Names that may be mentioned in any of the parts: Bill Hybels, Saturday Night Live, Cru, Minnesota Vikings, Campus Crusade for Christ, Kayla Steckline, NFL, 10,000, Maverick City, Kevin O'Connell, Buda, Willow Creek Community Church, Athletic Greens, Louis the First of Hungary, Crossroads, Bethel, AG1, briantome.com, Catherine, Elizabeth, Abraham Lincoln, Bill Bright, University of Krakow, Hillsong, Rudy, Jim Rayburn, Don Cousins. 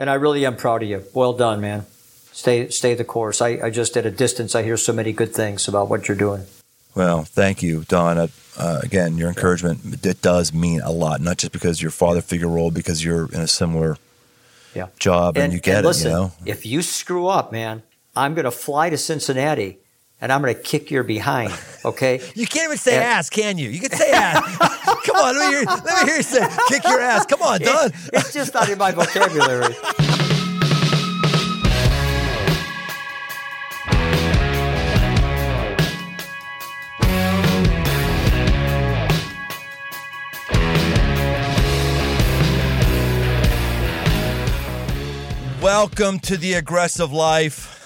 And I really am proud of you. Well done, man. Stay the course. I just at a distance, I hear so many good things about what you're doing. Well, thank you, Don. Again, your encouragement, it does mean a lot, not just because your father figure role, because you're in a similar job and you get listen, it, you know? If you screw up, man, I'm going to fly to Cincinnati and I'm going to kick your behind, okay? You can't even say ass, can you? You can say ass. Come on, let me hear you say, kick your ass. Come on, Don. It's just not in my vocabulary. Welcome to the Aggressive Life.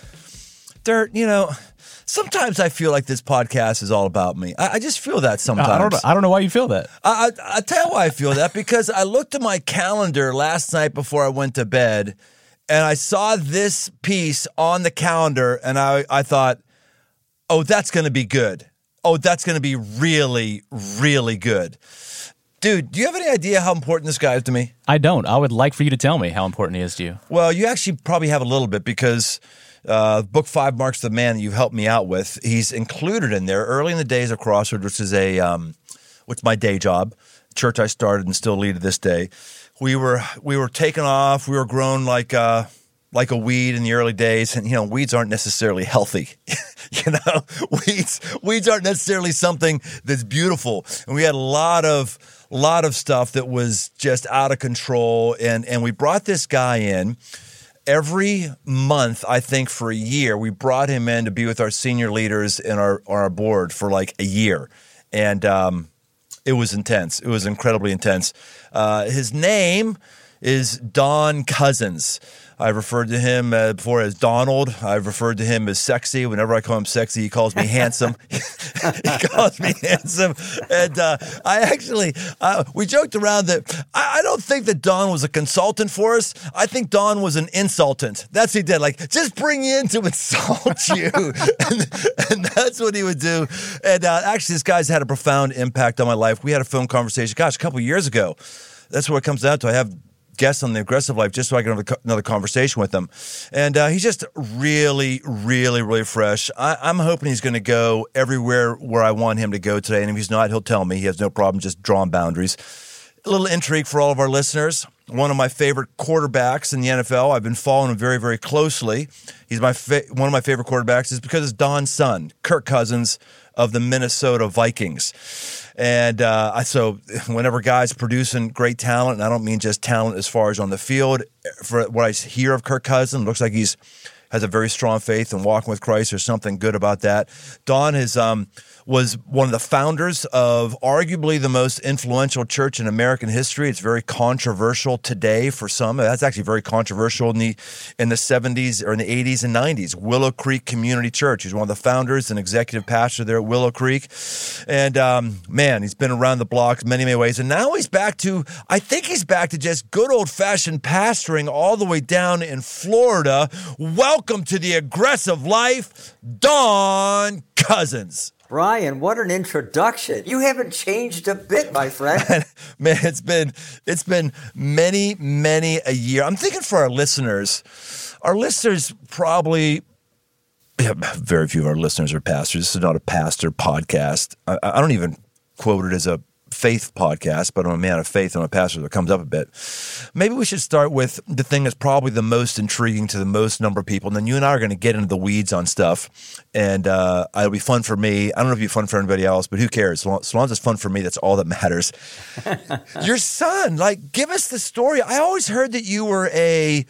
Dirt, you know, sometimes I feel like this podcast is all about me. I just feel that sometimes. I don't know why you feel that. I tell you why I feel that, because I looked at my calendar last night before I went to bed, and I saw this piece on the calendar, and I thought, oh, that's going to be good. Oh, that's going to be really, really good. Dude, do you have any idea how important this guy is to me? I don't. I would like for you to tell me how important he is to you. Well, you actually probably have a little bit, because Book 5 Mark's the man that you've helped me out with. He's included in there early in the days of Crossroads, which is which my day job, church I started and still lead to this day. We were taken off. We were grown like a weed in the early days, and, you know, weeds aren't necessarily healthy. You know, weeds aren't necessarily something that's beautiful. And we had a lot of stuff that was just out of control, and we brought this guy in. Every month, I think for a year, we brought him in to be with our senior leaders and our board for like a year, and it was intense. It was incredibly intense. His name is Don Cousins. I've referred to him before as Donald. I've referred to him as sexy. Whenever I call him sexy, he calls me handsome. He calls me handsome. And we joked around that I don't think that Don was a consultant for us. I think Don was an insultant. That's what he did. Like, just bring you in to insult you. and that's what he would do. And actually, this guy's had a profound impact on my life. We had a phone conversation, gosh, a couple years ago. That's what it comes down to. I have guests on the Aggressive Life just so I can have another conversation with them. And he's just really, really, really fresh. I'm hoping he's going to go everywhere where I want him to go today. And if he's not, he'll tell me. He has no problem just drawing boundaries. A little intrigue for all of our listeners. One of my favorite quarterbacks in the NFL. I've been following him very, very closely. He's one of my favorite quarterbacks. It's because it's Don's son, Kirk Cousins, of the Minnesota Vikings. And so whenever guys producing great talent, and I don't mean just talent as far as on the field, for what I hear of Kirk Cousins, it looks like has a very strong faith in walking with Christ. There's something good about that. Don was one of the founders of arguably the most influential church in American history. It's very controversial today for some. That's actually very controversial in the 70s or in the 80s and 90s. Willow Creek Community Church. He's one of the founders and executive pastor there at Willow Creek. And man, he's been around the block many, many ways. And now I think he's back to just good old-fashioned pastoring all the way down in Florida. Welcome to the Aggressive Life, Don Cousins. Brian, what an introduction. You haven't changed a bit, my friend. Man, it's been many, many a year. I'm thinking for our listeners. Our listeners probably, very few of our listeners are pastors. This is not a pastor podcast. I don't even quote it as a faith podcast, but I'm a man of faith and I'm a pastor, so it comes up a bit. Maybe we should start with the thing that's probably the most intriguing to the most number of people, and then you and I are going to get into the weeds on stuff, and it'll be fun for me. I don't know if it'll be fun for anybody else, but who cares? So long as it's fun for me, that's all that matters. Your son, give us the story. I always heard that you were a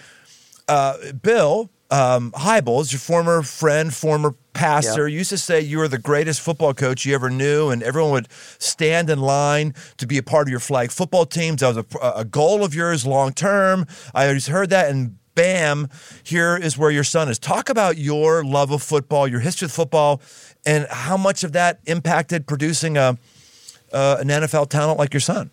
Bill Hybels, your former friend, former pastor, used to say you were the greatest football coach you ever knew, and everyone would stand in line to be a part of your flag football teams. That was a goal of yours long term. I always heard that, and bam, here is where your son is. Talk about your love of football, your history of football, and how much of that impacted producing an NFL talent like your son.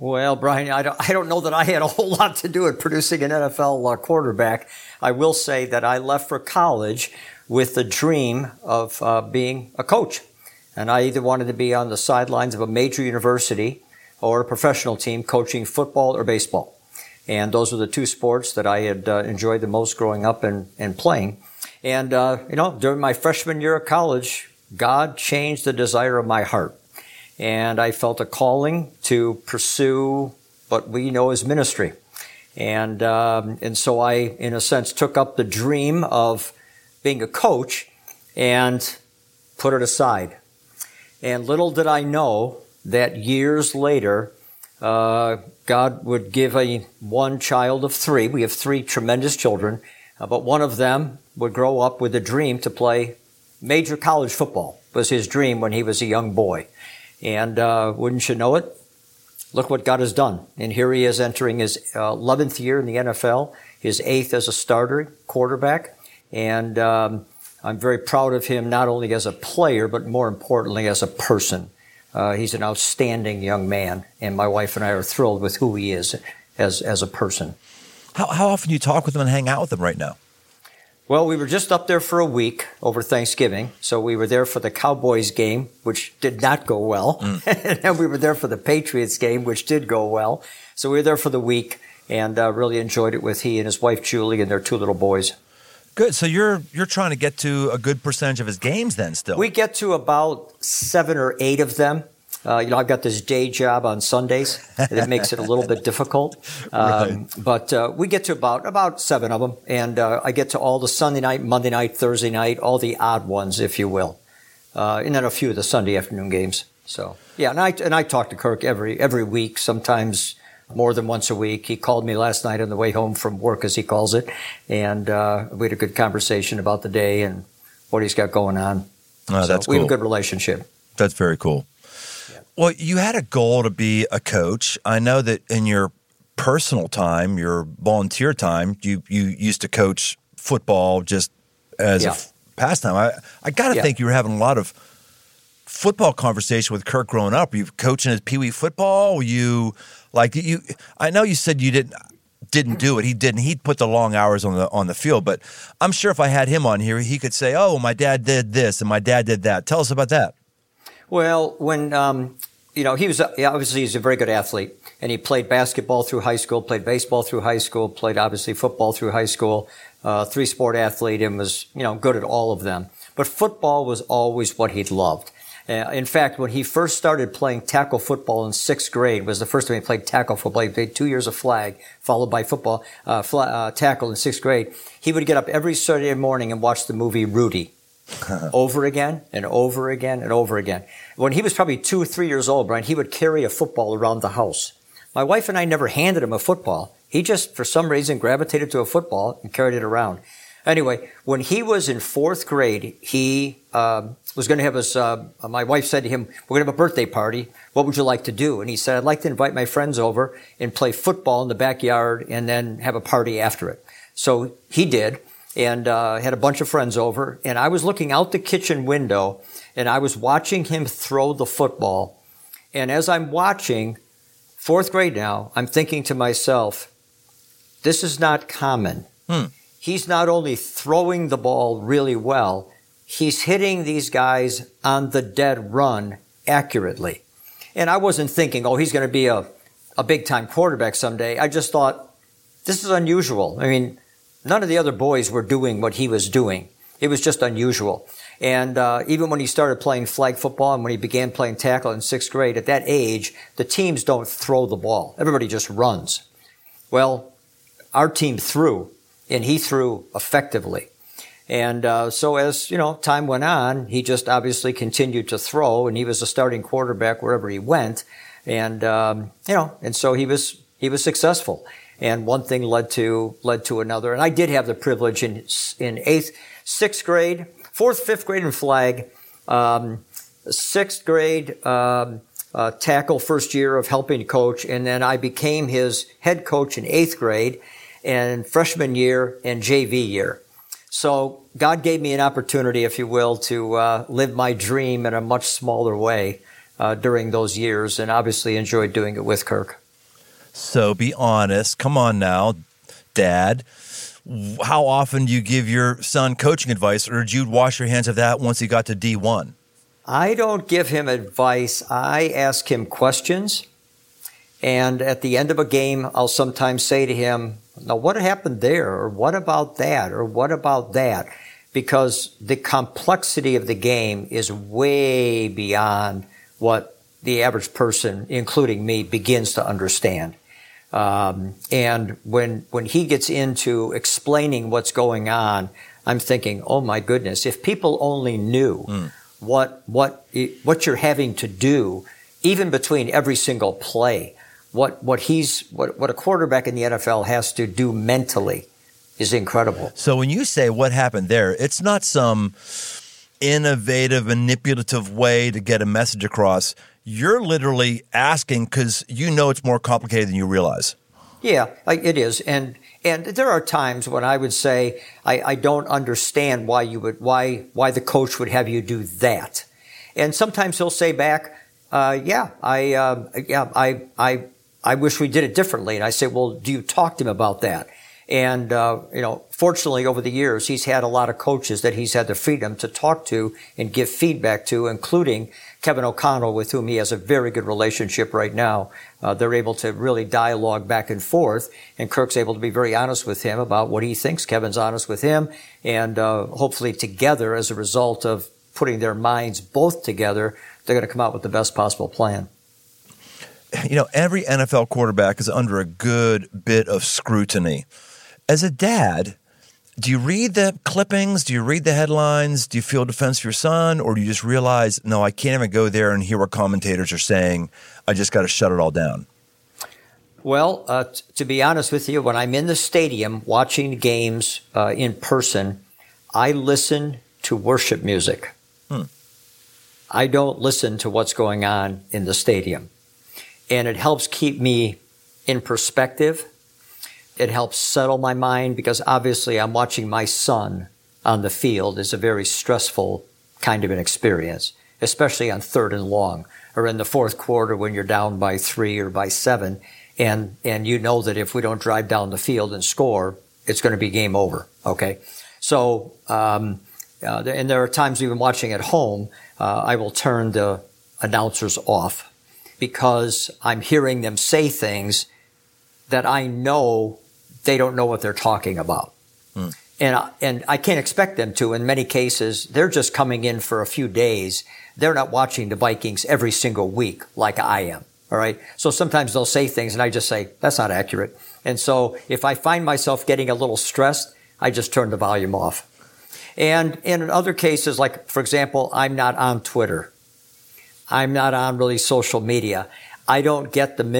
Well, Brian, I don't know that I had a whole lot to do with producing an NFL quarterback. I will say that I left for college with the dream of being a coach. And I either wanted to be on the sidelines of a major university or a professional team coaching football or baseball. And those were the two sports that I had enjoyed the most growing up and playing. And, you know, during my freshman year of college, God changed the desire of my heart. And I felt a calling to pursue what we know as ministry. And so I, in a sense, took up the dream of being a coach and put it aside. And little did I know that years later, God would give one child of three. We have three tremendous children, but one of them would grow up with a dream to play major college football. It was his dream when he was a young boy. And wouldn't you know it? Look what God has done. And here he is entering his 11th year in the NFL, his 8th as a starter, quarterback. And I'm very proud of him, not only as a player, but more importantly as a person. He's an outstanding young man, and my wife and I are thrilled with who he is as a person. How often do you talk with him and hang out with him right now? Well, we were just up there for a week over Thanksgiving. So we were there for the Cowboys game, which did not go well. And then we were there for the Patriots game, which did go well. So we were there for the week and really enjoyed it with he and his wife, Julie, and their two little boys. Good. So you're trying to get to a good percentage of his games then still. We get to about 7 or 8 of them. You know, I've got this day job on Sundays that makes it a little bit difficult. Right. But we get to about 7 of them. And I get to all the Sunday night, Monday night, Thursday night, all the odd ones, if you will. And then a few of the Sunday afternoon games. So, yeah, and I talk to Kirk every week, sometimes more than once a week. He called me last night on the way home from work, as he calls it. And we had a good conversation about the day and what he's got going on. Oh, that's cool. We have a good relationship. That's very cool. Well, you had a goal to be a coach. I know that in your personal time, your volunteer time, you used to coach football just as a pastime. I got to think you were having a lot of football conversation with Kirk growing up. Were you coaching his Pee Wee football? I know you said you didn't do it. He didn't. He'd put the long hours on the field. But I'm sure if I had him on here, he could say, "Oh, my dad did this and my dad did that." Tell us about that. Well, when, you know, he's a very good athlete, and he played basketball through high school, played baseball through high school, played obviously football through high school, three-sport athlete, and was, you know, good at all of them. But football was always what he loved. In fact, when he first started playing tackle football in 6th grade, was the first time he played tackle football. He played 2 years of flag, followed by football, tackle in 6th grade. He would get up every Saturday morning and watch the movie Rudy. Over again and over again and over again. When he was probably 2 or 3 years old, Brian, he would carry a football around the house. My wife and I never handed him a football. He just, for some reason, gravitated to a football and carried it around. Anyway, when he was in 4th grade, he was going to have his, my wife said to him, "We're going to have a birthday party. What would you like to do?" And he said, "I'd like to invite my friends over and play football in the backyard and then have a party after it." So he did. And had a bunch of friends over, and I was looking out the kitchen window, and I was watching him throw the football. And as I'm watching, 4th grade now, I'm thinking to myself, this is not common. He's not only throwing the ball really well, he's hitting these guys on the dead run accurately. And I wasn't thinking, oh, he's going to be a big-time quarterback someday. I just thought, this is unusual. I mean, none of the other boys were doing what he was doing. It was just unusual. And even when he started playing flag football and when he began playing tackle in 6th grade, at that age, the teams don't throw the ball. Everybody just runs. Well, our team threw, and he threw effectively. And so as, you know, time went on, he just obviously continued to throw, and he was a starting quarterback wherever he went. And, you know, and so he was successful. And one thing led to another. And I did have the privilege in 6th grade, 4th, 5th grade in flag, 6th grade tackle, first year of helping coach. And then I became his head coach in 8th grade and freshman year and JV year. So God gave me an opportunity, if you will, to live my dream in a much smaller way during those years, and obviously enjoyed doing it with Kirk. So be honest. Come on now, Dad. How often do you give your son coaching advice, or did you wash your hands of that once he got to D1? I don't give him advice. I ask him questions, And at the end of a game, I'll sometimes say to him, now what happened there? Or what about that? Or what about that? Because the complexity of the game is way beyond what the average person, including me, begins to understand. And when he gets into explaining what's going on, I'm thinking, oh my goodness, if people only knew what you're having to do, even between every single play, what a quarterback in the NFL has to do mentally is incredible. So when you say what happened there, it's not some innovative, manipulative way to get a message across. You're literally asking because you know it's more complicated than you realize. Yeah, it is. And there are times when I would say, I don't understand why the coach would have you do that. And sometimes he'll say back, I wish we did it differently. And I say, well, do you talk to him about that? And, fortunately over the years, he's had a lot of coaches that he's had the freedom to talk to and give feedback to, including Kevin O'Connell, with whom he has a very good relationship right now. They're able to really dialogue back and forth, and Kirk's able to be very honest with him about what he thinks. Kevin's honest with him, and hopefully together, as a result of putting their minds both together, they're going to come out with the best possible plan. You know, every NFL quarterback is under a good bit of scrutiny. As a dad, do you read the clippings? Do you read the headlines? Do you feel defense for your son? Or do you just realize, no, I can't even go there and hear what commentators are saying. I just got to shut it all down. Well, to be honest with you, when I'm in the stadium watching games in person, I listen to worship music. I don't listen to what's going on in the stadium. And it helps keep me in perspective. It helps settle my mind, because obviously I'm watching my son on the field is a very stressful kind of an experience, especially on third and long, or in the fourth quarter when you're down by 3 or by 7. And you know that if we don't drive down the field and score, it's going to be game over. Okay. So, and there are times even watching at home, I will turn the announcers off because I'm hearing them say things that I know they don't know what they're talking about. And I can't expect them to. In many cases, they're just coming in for a few days. They're not watching the Vikings every single week like I am, all right? So sometimes they'll say things, and I just say, that's not accurate. And so if I find myself getting a little stressed, I just turn the volume off. And in other cases, like, for example, I'm not on Twitter. I'm not on really social media. I don't get I'm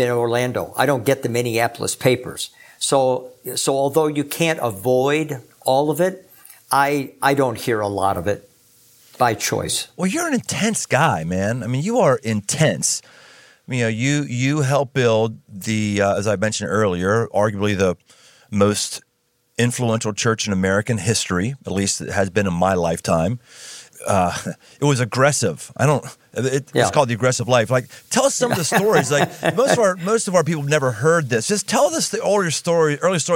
in Orlando. I don't get the Minneapolis papers. So although you can't avoid all of it, I don't hear a lot of it by choice. Well, you're an intense guy, man. I mean, you are intense. You know, you help build the, as I mentioned earlier, arguably the most influential church in American history, at least it has been in my lifetime. It was aggressive. It's called the aggressive life. Like, tell us some of the stories. Like, most of our people have never heard this. Just tell us the early stories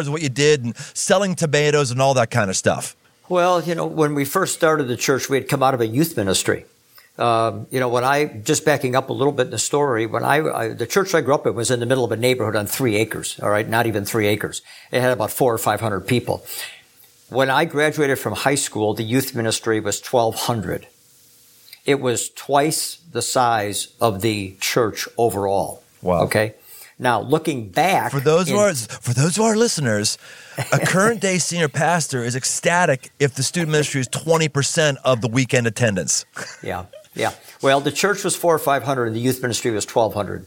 of what you did and selling tomatoes and all that kind of stuff. Well, when we first started the church, we had come out of a youth ministry. Just backing up a little bit in the story, when the church I grew up in was in the middle of a neighborhood on 3 acres. All right. Not even 3 acres. It had about 400 or 500 people. When I graduated from high school, the youth ministry was 1,200. It was twice the size of the church overall. Wow. Okay. Now, looking back... For those who are listeners, a current-day senior pastor is ecstatic if the student ministry is 20% of the weekend attendance. Yeah. Well, the church was 400 or 500, and the youth ministry was 1,200.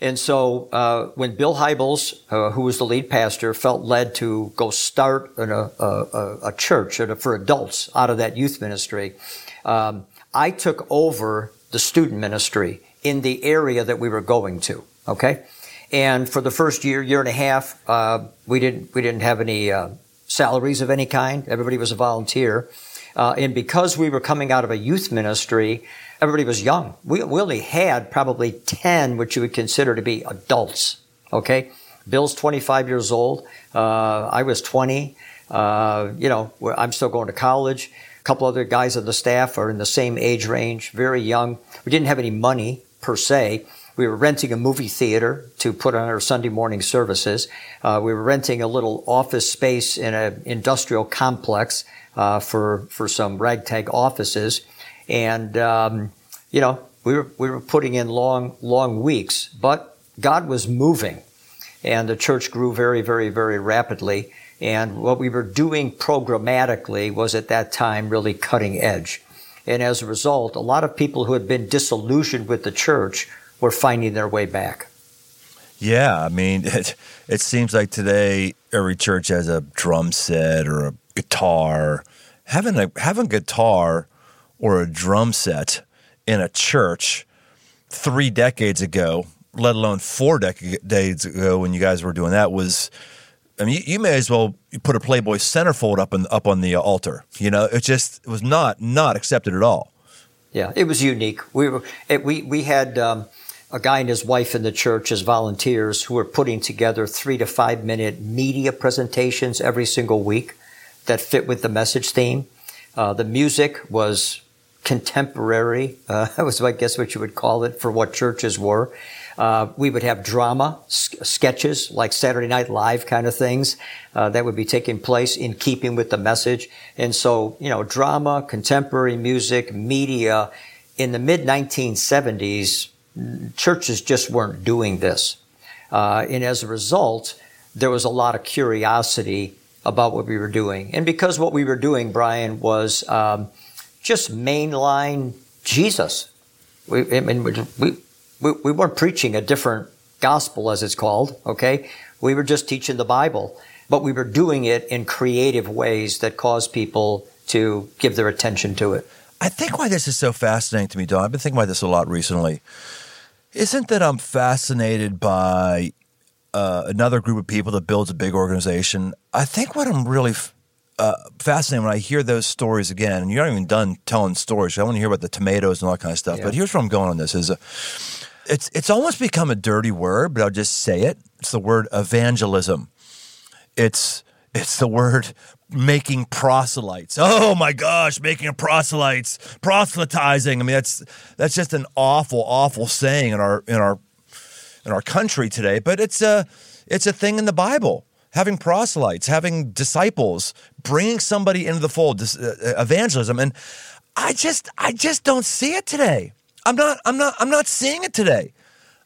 And so when Bill Hybels, who was the lead pastor, felt led to go start a church for adults out of that youth ministry, I took over the student ministry in the area that we were going to, okay? And for the first year and a half, we didn't have any salaries of any kind. Everybody was a volunteer. And because we were coming out of a youth ministry, everybody was young. We only had probably 10, which you would consider to be adults, okay? Bill's 25 years old. I was 20. I'm still going to college. A couple other guys on the staff are in the same age range, very young. We didn't have any money, per se. We were renting a movie theater to put on our Sunday morning services. We were renting a little office space in an industrial complex for some ragtag offices. And, you know, we were putting in long weeks, but God was moving, and the church grew very, very, very rapidly. And what we were doing programmatically was at that time really cutting edge. And as a result, a lot of people who had been disillusioned with the church were finding their way back. Yeah, I mean, it seems like today every church has a drum set or a guitar. Having a guitar or a drum set in a church 3 decades ago, let alone 4 decades ago when you guys were doing that, was, I mean, you may as well put a Playboy centerfold up on the altar. You know, it was not accepted at all. Yeah, it was unique. We had a guy and his wife in the church as volunteers who were putting together 3 to 5 minute media presentations every single week that fit with the message theme. The music was contemporary. That was, I guess, what you would call it for what churches were. We would have drama, sketches, like Saturday Night Live kind of things that would be taking place in keeping with the message. And so, you know, drama, contemporary music, media. In the mid-1970s, churches just weren't doing this. And as a result, there was a lot of curiosity about what we were doing. And because what we were doing, Brian, was just mainline Jesus. We weren't preaching a different gospel, as it's called, okay? We were just teaching the Bible, but we were doing it in creative ways that caused people to give their attention to it. I think why this is so fascinating to me, Don, I've been thinking about this a lot recently, isn't that I'm fascinated by another group of people that builds a big organization. I think what I'm really fascinated when I hear those stories again, and you're not even done telling stories, so I want to hear about the tomatoes and all that kind of stuff, yeah. But here's where I'm going on this is it's almost become a dirty word, but I'll just say it. It's the word evangelism. It's the word making proselytes. Oh my gosh, making proselytes, proselytizing. I mean, that's just an awful, awful saying in our country today. But it's a thing in the Bible. Having proselytes, having disciples, bringing somebody into the fold, evangelism, and I just don't see it today. I'm not seeing it today.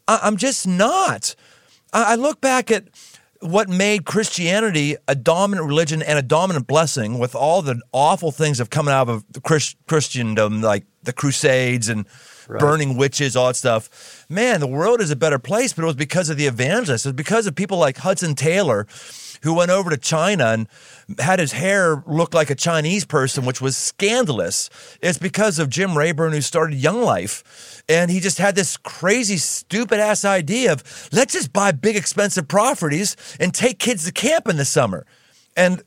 I'm just not. I look back at what made Christianity a dominant religion and a dominant blessing with all the awful things that have come out of Christendom, like the Crusades and right. Burning witches, all that stuff. Man, the world is a better place, but it was because of the evangelists. It was because of people like Hudson Taylor, who went over to China and had his hair look like a Chinese person, which was scandalous. It's because of Jim Rayburn, who started Young Life. And he just had this crazy, stupid-ass idea of, let's just buy big, expensive properties and take kids to camp in the summer. And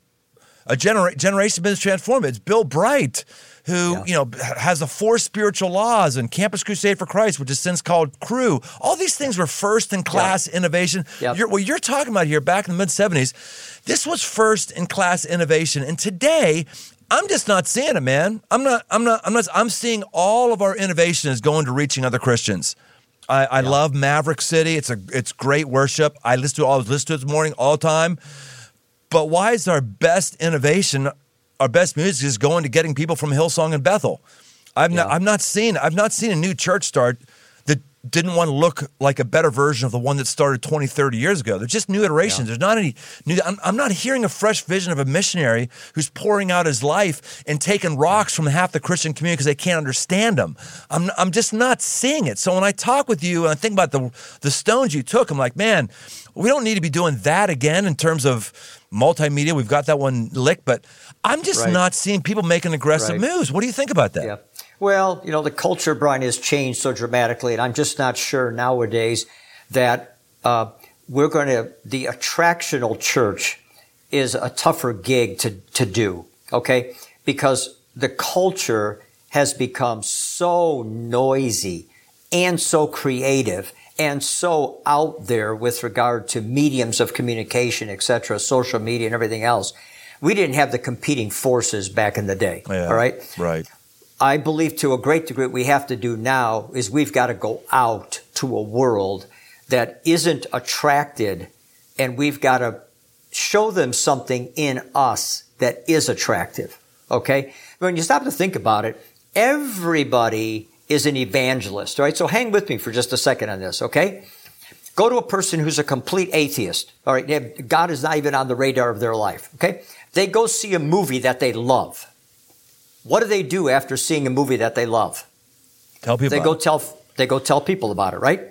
a generation has been transformed. It's Bill Bright, who yeah. you know has the 4 spiritual laws and Campus Crusade for Christ, which is since called Cru. All these things were first-in-class yeah. innovation. Yep. What you're talking about here back in the mid-70s, this was first-in-class innovation. And today, I'm just not seeing it, man. I'm seeing all of our innovation is going to reaching other Christians. I yeah. love Maverick City. It's great worship. I listen to it this morning all the time. But why is our best innovation, our best music is going to getting people from Hillsong and Bethel? I've not seen a new church start that didn't want to look like a better version of the one that started 20, 30 years ago. They're just new iterations. Yeah. There's not any new. I'm not hearing a fresh vision of a missionary who's pouring out his life and taking rocks from half the Christian community because they can't understand them. I'm just not seeing it. So when I talk with you and I think about the stones you took, I'm like, man, we don't need to be doing that again in terms of multimedia. We've got that one licked, but I'm just right. not seeing people making aggressive right. moves. What do you think about that? Yeah. Well, you know, the culture, Brian, has changed so dramatically, and I'm just not sure nowadays that the attractional church is a tougher gig to do, okay? Because the culture has become so noisy and so creative and so out there with regard to mediums of communication, et cetera, social media and everything else. We didn't have the competing forces back in the day, yeah, all right? Right. I believe to a great degree what we have to do now is we've got to go out to a world that isn't attracted, and we've got to show them something in us that is attractive, okay? When you stop to think about it, everybody is an evangelist, all right? So hang with me for just a second on this, okay? Go to a person who's a complete atheist, all right? God is not even on the radar of their life, okay? They go see a movie that they love. What do they do after seeing a movie that they love? Tell people. They go tell people about it, right?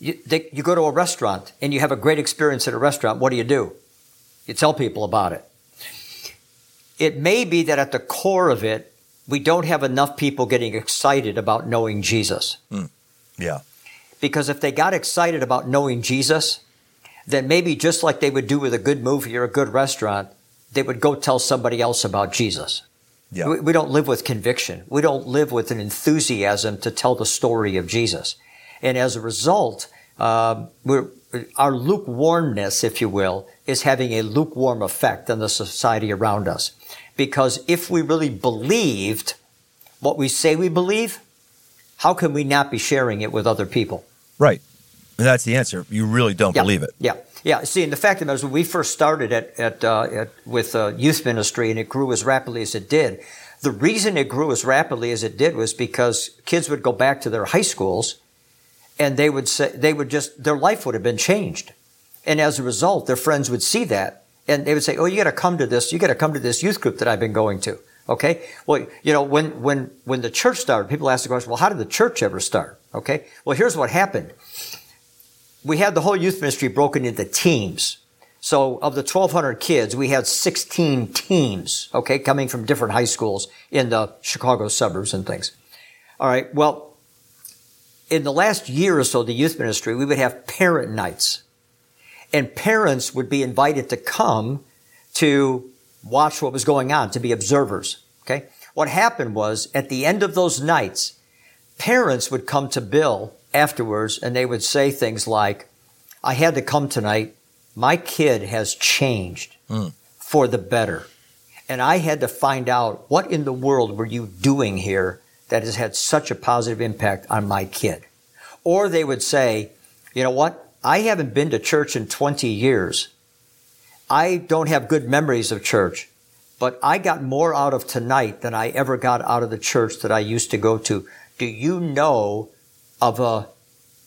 You go to a restaurant and you have a great experience at a restaurant. What do? You tell people about it. It may be that at the core of it, we don't have enough people getting excited about knowing Jesus. Mm. Yeah. Because if they got excited about knowing Jesus, then maybe just like they would do with a good movie or a good restaurant, they would go tell somebody else about Jesus. Yeah. We don't live with conviction. We don't live with an enthusiasm to tell the story of Jesus. And as a result, our lukewarmness, if you will, is having a lukewarm effect on the society around us. Because if we really believed what we say we believe, how can we not be sharing it with other people? Right. And that's the answer. You really don't believe it. Yeah. Yeah. See, and the fact of the matter is, when we first started with youth ministry and it grew as rapidly as it did, the reason it grew as rapidly as it did was because kids would go back to their high schools and they would say, their life would have been changed. And as a result, their friends would see that and they would say, oh, you got to come to this youth group that I've been going to. Okay. Well, you know, when the church started, people asked the question, well, how did the church ever start? Okay. Well, here's what happened. We had the whole youth ministry broken into teams. So of the 1,200 kids, we had 16 teams, okay, coming from different high schools in the Chicago suburbs and things. All right. Well, in the last year or so, the youth ministry, we would have parent nights. And parents would be invited to come to watch what was going on, to be observers, okay? What happened was, at the end of those nights, parents would come to Bill afterwards, and they would say things like, I had to come tonight. My kid has changed for the better. And I had to find out, what in the world were you doing here that has had such a positive impact on my kid? Or they would say, you know what? I haven't been to church in 20 years. I don't have good memories of church, but I got more out of tonight than I ever got out of the church that I used to go to. Do you know of a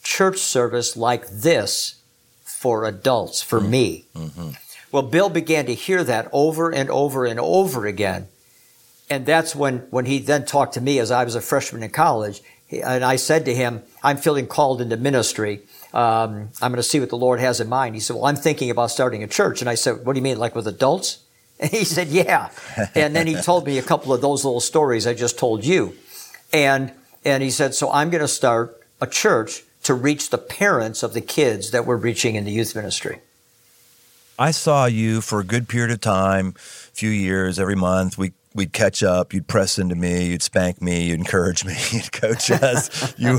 church service like this for adults, for me? Mm-hmm. Well, Bill began to hear that over and over and over again. And that's when he then talked to me as I was a freshman in college, and I said to him, I'm feeling called into ministry. I'm going to see what the Lord has in mind. He said, well, I'm thinking about starting a church. And I said, what do you mean, like with adults? And he said, yeah. And then he told me a couple of those little stories I just told you. And he said, so I'm going to start a church to reach the parents of the kids that we're reaching in the youth ministry. I saw you for a good period of time, a few years, every month. We'd catch up. You'd press into me. You'd spank me. You'd encourage me. You'd coach us. It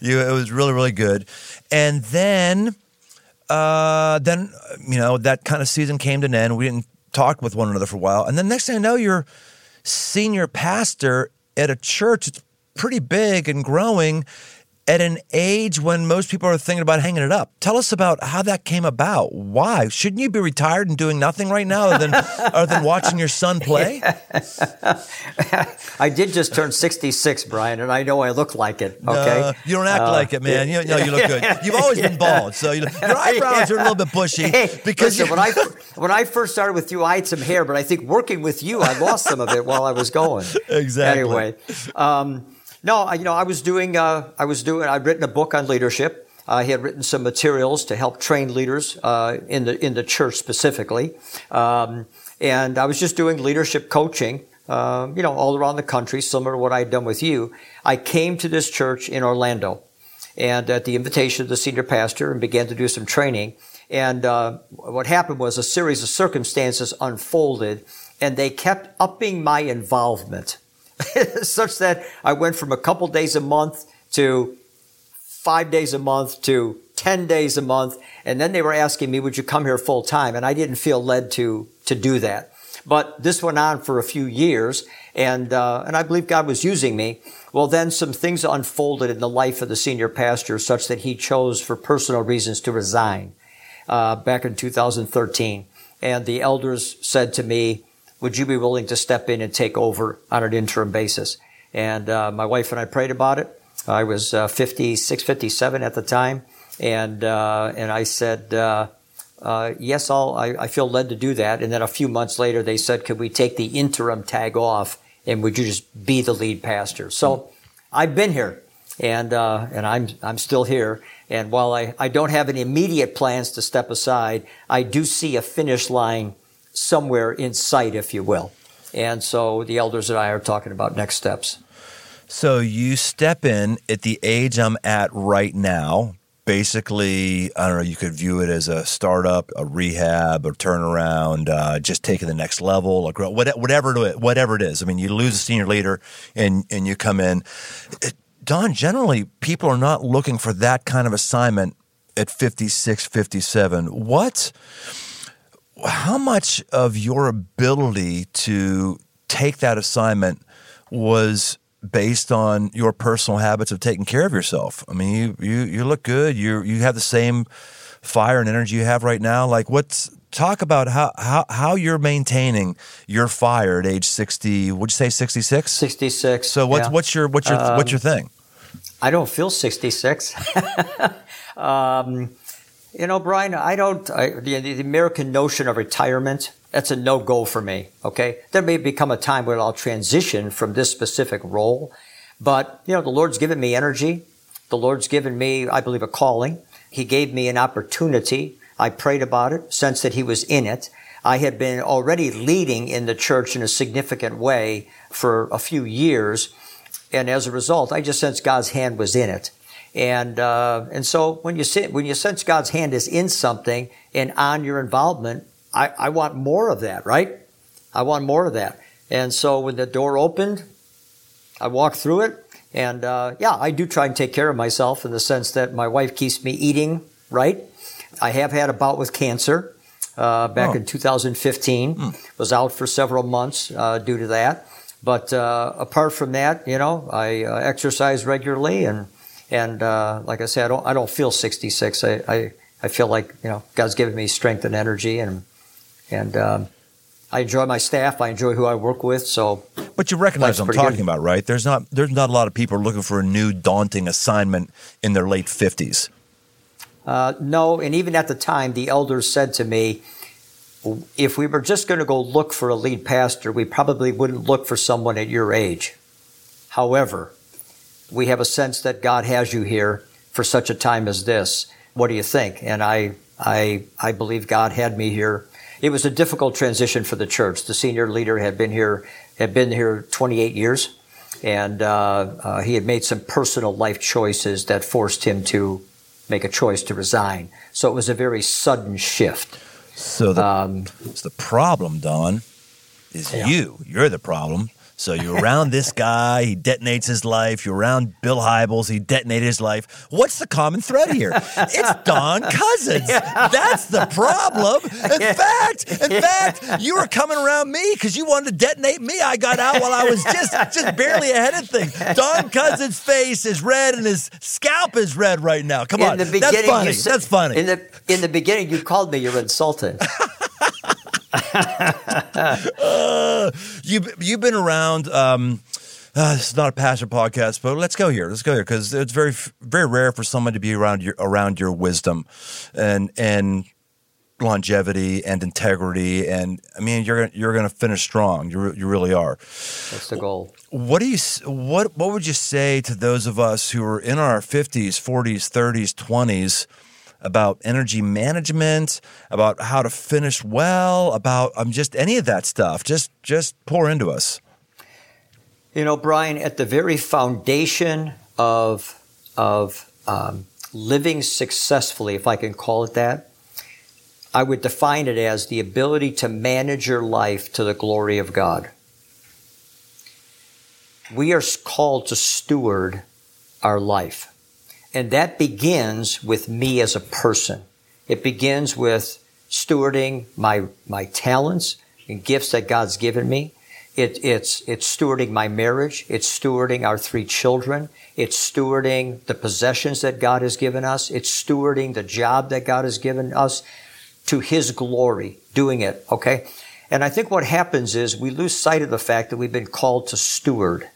was really, really good. And then you know, that kind of season came to an end. We didn't talk with one another for a while. And then next thing I know, you're senior pastor at a church that's pretty big and growing at an age when most people are thinking about hanging it up. Tell us about how that came about. Why? Shouldn't you be retired and doing nothing right now other than watching your son play? I did just turn 66, Brian, and I know I look like it, okay? No, you don't act like it, man. You look good. You've always been bald, so your eyebrows are a little bit bushy. Because listen, when I first started with you, I had some hair, but I think working with you, I lost some of it while I was going. Exactly. Anyway, no, I'd written a book on leadership. I had written some materials to help train leaders in the church specifically, and I was just doing leadership coaching, all around the country, similar to what I had done with you. I came to this church in Orlando, and at the invitation of the senior pastor, and began to do some training. And what happened was a series of circumstances unfolded, and they kept upping my involvement. Such that I went from a couple days a month to 5 days a month to 10 days a month. And then they were asking me, would you come here full time? And I didn't feel led to do that. But this went on for a few years, and I believe God was using me. Well, then some things unfolded in the life of the senior pastor such that he chose for personal reasons to resign back in 2013. And the elders said to me, would you be willing to step in and take over on an interim basis? And my wife and I prayed about it. I was 56, 57 at the time. And I said, yes, I feel led to do that. And then a few months later, they said, could we take the interim tag off and would you just be the lead pastor? So I've been here and I'm still here. And while I don't have any immediate plans to step aside, I do see a finish line somewhere in sight, if you will. And so the elders and I are talking about next steps. So you step in at the age I'm at right now. Basically, I don't know, you could view it as a startup, a rehab, a turnaround, just taking the next level, a growth, whatever it is. I mean, you lose a senior leader and you come in. Don, generally, people are not looking for that kind of assignment at 56, 57. How much of your ability to take that assignment was based on your personal habits of taking care of yourself? I mean, you look good. You have the same fire and energy you have right now. Like, talk about how you're maintaining your fire at age 60. Would you say 66? 66. So what's your thing? I don't feel 66. You know, Brian, the American notion of retirement, that's a no-go for me, okay? There may become a time when I'll transition from this specific role, but, you know, the Lord's given me energy. The Lord's given me, I believe, a calling. He gave me an opportunity. I prayed about it, sensed that He was in it. I had been already leading in the church in a significant way for a few years, and as a result, I just sensed God's hand was in it. And so when you sense God's hand is in something and on your involvement, I want more of that, right? I want more of that. And so when the door opened, I walked through it. And I do try and take care of myself in the sense that my wife keeps me eating right. I have had a bout with cancer back in 2015. Was out for several months due to that. But apart from that, you know, I exercise regularly and. And like I said, I don't feel 66. I feel like, you know, God's given me strength and energy, and I enjoy my staff. I enjoy who I work with. So, but you recognize what I'm talking about, right? There's not a lot of people looking for a new daunting assignment in their late 50s. No, and even at the time, the elders said to me, if we were just going to go look for a lead pastor, we probably wouldn't look for someone at your age. However, we have a sense that God has you here for such a time as this. What do you think? And I believe God had me here. It was a difficult transition for the church. The senior leader had been here 28 years, and he had made some personal life choices that forced him to make a choice to resign. So it was a very sudden shift. So the problem, Don, is you. You're the problem. So you're around this guy, he detonates his life. You're around Bill Hybels, he detonated his life. What's the common thread here? It's Don Cousins. Yeah. That's the problem. In fact, you were coming around me because you wanted to detonate me. I got out while I was just barely ahead of things. Don Cousins' face is red and his scalp is red right now. Come on, that's funny. That's funny. In the beginning, you called me your insultant. You've been around. This is not a pastor podcast, but let's go here. Let's go here because it's very, very rare for someone to be around your wisdom, and longevity and integrity. And I mean, you're gonna finish strong. You really are. That's the goal. What would you say to those of us who are in our 50s, 40s, 30s, 20s? About energy management, about how to finish well, about just any of that stuff. Just pour into us. You know, Brian, at the very foundation of living successfully, if I can call it that, I would define it as the ability to manage your life to the glory of God. We are called to steward our life. And that begins with me as a person. It begins with stewarding my talents, and gifts that God's given me. It's stewarding my marriage. It's stewarding our three children. It's stewarding the possessions that God has given us. It's stewarding the job that God has given us to His glory, doing it, okay? And I think what happens is we lose sight of the fact that we've been called to steward,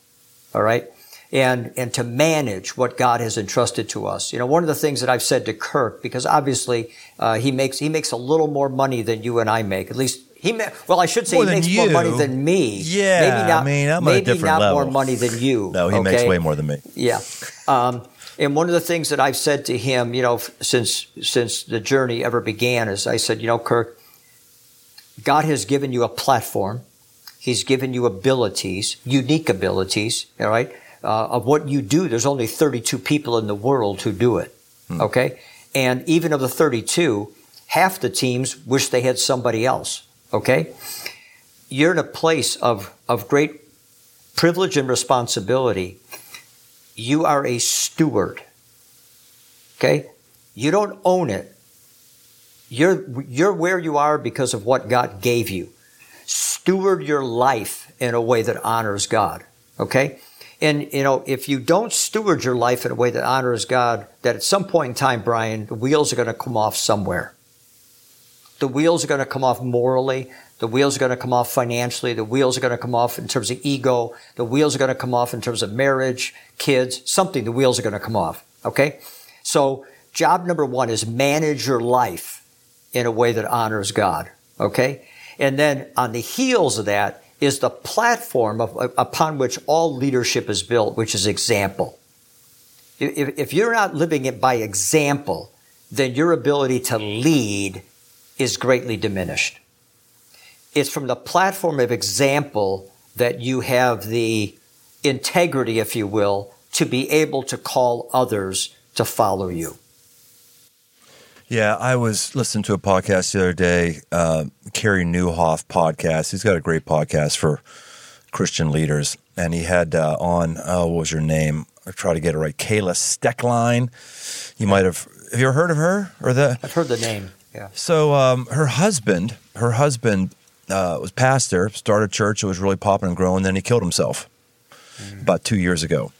all right? And to manage what God has entrusted to us. You know, one of the things that I've said to Kirk, because obviously he makes a little more money than you and I make, at least. He makes more money than me. Yeah, maybe not, I mean, I'm maybe a different not level. More money than you. No, he makes way more than me. Yeah, and one of the things that I've said to him, you know, since the journey ever began, is I said, you know, Kirk, God has given you a platform. He's given you abilities, unique abilities. All right, of what you do, there's only 32 people in the world who do it. Hmm. Okay, and even of the 32, half the teams wish they had somebody else. Okay? You're in a place of great privilege and responsibility. You are a steward. Okay? You don't own it. You're where you are because of what God gave you. Steward your life in a way that honors God. Okay? And, you know, if you don't steward your life in a way that honors God, that at some point in time, Brian, the wheels are going to come off somewhere. The wheels are going to come off morally. The wheels are going to come off financially. The wheels are going to come off in terms of ego. The wheels are going to come off in terms of marriage, kids, something. The wheels are going to come off, okay? So job number one is manage your life in a way that honors God, okay? And then on the heels of that is the platform upon which all leadership is built, which is example. If you're not living it by example, then your ability to lead is greatly diminished. It's from the platform of example that you have the integrity, if you will, to be able to call others to follow you. Yeah, I was listening to a podcast the other day, Kerry Newhoff podcast. He's got a great podcast for Christian leaders. And he had what was your name? I try to get it right. Kayla Steckline. You might have you ever heard of her? I've heard the name. Yeah. So her husband was pastor, started a church. It was really popping and growing. Then he killed himself about 2 years ago.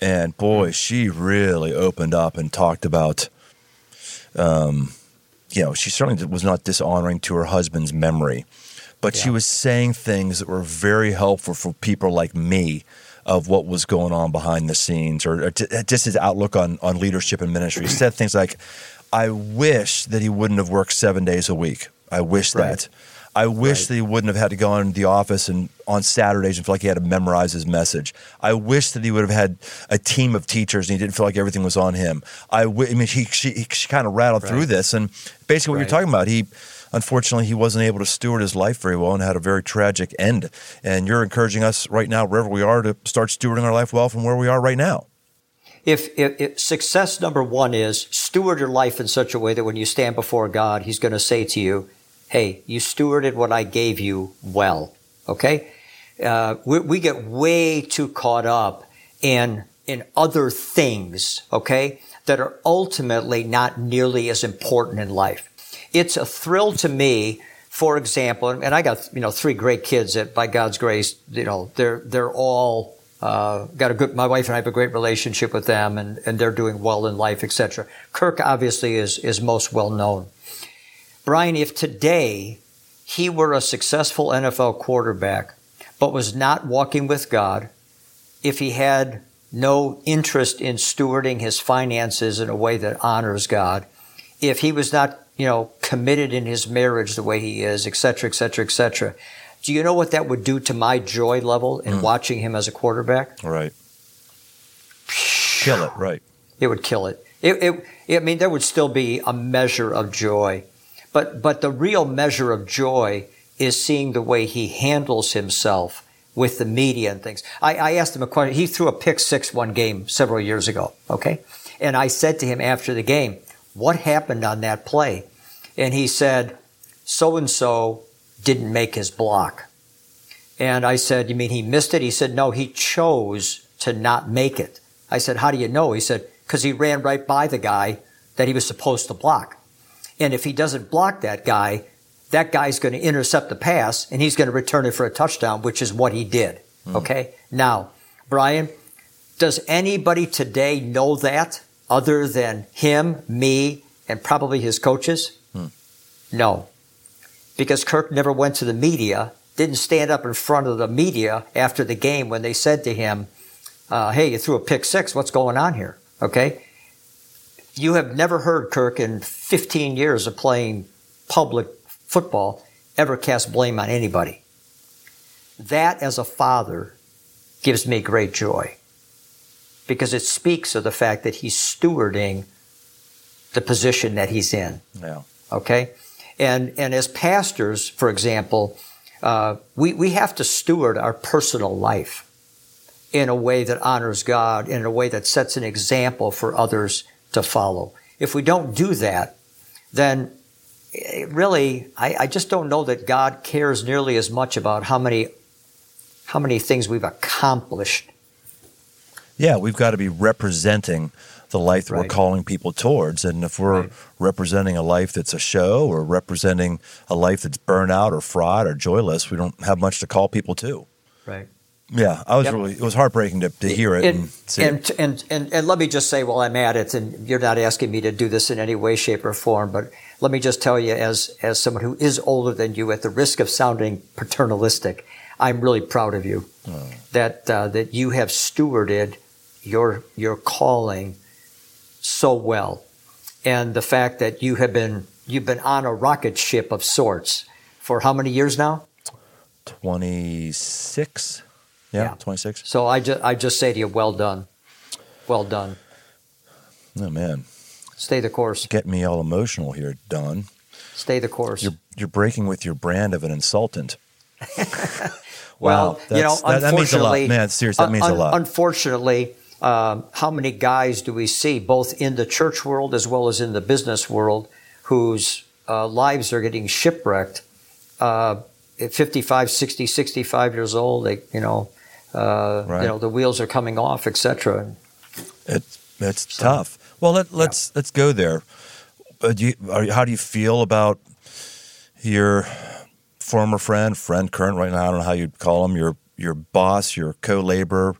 And boy, she really opened up and talked about, you know, she certainly was not dishonoring to her husband's memory. But she was saying things that were very helpful for people like me of what was going on behind the scenes or just his outlook on leadership and ministry. He said things like, I wish that he wouldn't have worked 7 days a week. I wish that. I wish that he wouldn't have had to go into the office and on Saturdays and feel like he had to memorize his message. I wish that he would have had a team of teachers and he didn't feel like everything was on him. She kind of rattled through this. And basically what you're talking about, unfortunately, he wasn't able to steward his life very well and had a very tragic end. And you're encouraging us right now, wherever we are, to start stewarding our life well from where we are right now. If success number one is steward your life in such a way that when you stand before God, He's going to say to you, hey, you stewarded what I gave you well, okay? We get way too caught up in other things, okay, that are ultimately not nearly as important in life. It's a thrill to me, for example, and I got, you know, three great kids that by God's grace, you know, they're all... my wife and I have a great relationship with them and they're doing well in life, etc. Kirk obviously is most well known. Brian, if today he were a successful NFL quarterback, but was not walking with God, if he had no interest in stewarding his finances in a way that honors God, if he was not, you know, committed in his marriage the way he is, etc., etc., etc., do you know what that would do to my joy level in watching him as a quarterback? Right. Kill it, right. It would kill it. I mean, there would still be a measure of joy. But the real measure of joy is seeing the way he handles himself with the media and things. I asked him a question. He threw a pick six one game several years ago, okay? And I said to him after the game, what happened on that play? And he said, so-and-so didn't make his block. And I said, you mean he missed it? He said, no, he chose to not make it. I said, how do you know? He said, because he ran right by the guy that he was supposed to block. And if he doesn't block that guy, that guy's going to intercept the pass, and he's going to return it for a touchdown, which is what he did. Mm. Okay? Now, Brian, does anybody today know that other than him, me, and probably his coaches? Mm. No. Because Kirk never went to the media, didn't stand up in front of the media after the game when they said to him, hey, you threw a pick six. What's going on here? Okay? You have never heard Kirk in 15 years of playing public football ever cast blame on anybody. That, as a father, gives me great joy because it speaks of the fact that he's stewarding the position that he's in. Yeah. Okay? And as pastors, for example, we have to steward our personal life in a way that honors God, in a way that sets an example for others to follow. If we don't do that, then really, I just don't know that God cares nearly as much about how many things we've accomplished. Yeah, we've got to be representing the life that we're calling people towards. And if we're representing a life that's a show or representing a life that's burnout or fraud or joyless, we don't have much to call people to. Right. Yeah, I was really, it was heartbreaking to hear it and see it. And let me just say while I'm at it, and you're not asking me to do this in any way, shape, or form, but let me just tell you as someone who is older than you, at the risk of sounding paternalistic, I'm really proud of you that you have stewarded your calling so well. And the fact that you have been, you've been on a rocket ship of sorts for how many years now? 26. Yeah, 26. So I just say to you, well done. Well done. Oh, man. Stay the course. Get me all emotional here, Don. Stay the course. You're breaking with your brand of an insultant. Wow. That means a lot. Man, seriously, that means a lot. Unfortunately, how many guys do we see, both in the church world as well as in the business world, whose lives are getting shipwrecked at 55, 60, 65 years old? They, the wheels are coming off, etc. It's tough. Well, let's go there. How do you feel about your former friend, current right now? I don't know how you'd call him. Your boss, your co-laborer,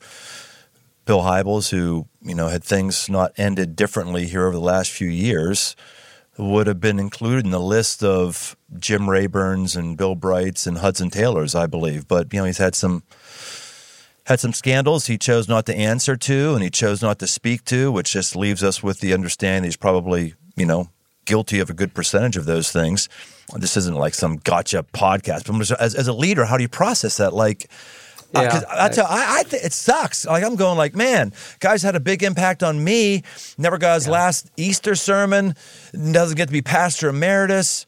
Bill Hybels, who had things not ended differently here over the last few years, would have been included in the list of Jim Rayburns and Bill Brights and Hudson Taylors, I believe. But he's had some scandals he chose not to answer to and he chose not to speak to, which just leaves us with the understanding he's probably, guilty of a good percentage of those things. This isn't like some gotcha podcast, but as a leader, how do you process that? Like, because it sucks. Like, I'm going like, man, guys had a big impact on me. Never got his last Easter sermon. Doesn't get to be pastor emeritus.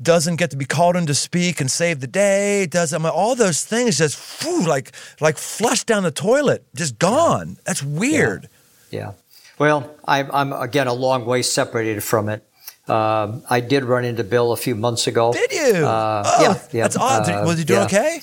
Doesn't get to be called in to speak and save the day. All those things just like flushed down the toilet, just gone. Yeah. That's weird. Yeah. Well, I'm again a long way separated from it. I did run into Bill a few months ago. Did you? Yeah. That's odd. Was he doing okay?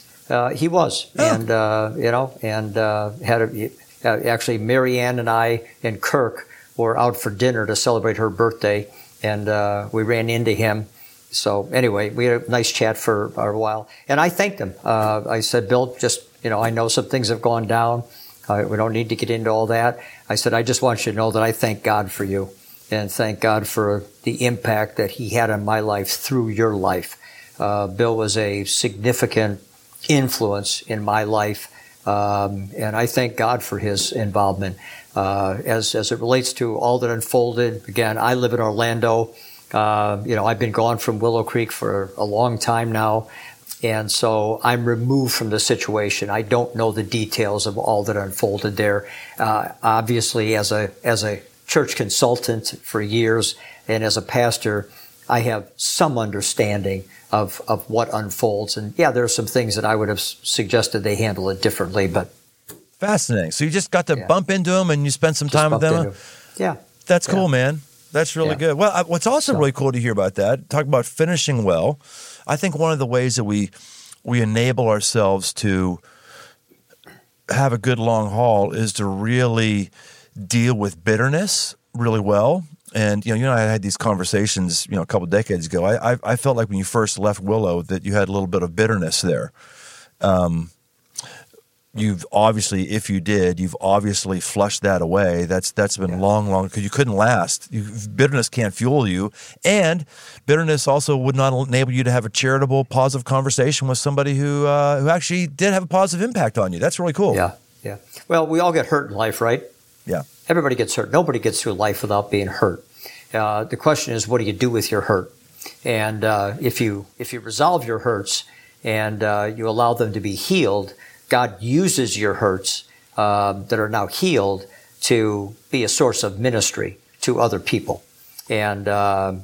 He was, and actually Marianne and I and Kirk were out for dinner to celebrate her birthday, and we ran into him. So anyway, we had a nice chat for a while, and I thanked him. I said, Bill, just, I know some things have gone down. We don't need to get into all that. I said, I just want you to know that I thank God for you, and thank God for the impact that he had on my life through your life. Bill was a significant influence in my life, and I thank God for his involvement. As it relates to all that unfolded, again, I live in Orlando. I've been gone from Willow Creek for a long time now, and so I'm removed from the situation. I don't know the details of all that unfolded there. Obviously, as a church consultant for years and as a pastor, I have some understanding of what unfolds. And there are some things that I would have suggested they handle it differently, but. Fascinating. So you just got to bump into them and you spent some time with them? Yeah. That's cool, man. That's really good. Well, what's also really cool to hear about that, talk about finishing well. I think one of the ways that we enable ourselves to have a good long haul is to really deal with bitterness really well. And, you and I had these conversations, a couple of decades ago. I felt like when you first left Willow that you had a little bit of bitterness there. You've obviously, if you did, you've obviously flushed that away. That's been long, because you couldn't last. Bitterness can't fuel you. And bitterness also would not enable you to have a charitable, positive conversation with somebody who actually did have a positive impact on you. That's really cool. Yeah. Well, we all get hurt in life, right? Yeah. Everybody gets hurt. Nobody gets through life without being hurt. The question is, what do you do with your hurt? And if you resolve your hurts and you allow them to be healed, God uses your hurts that are now healed to be a source of ministry to other people. And there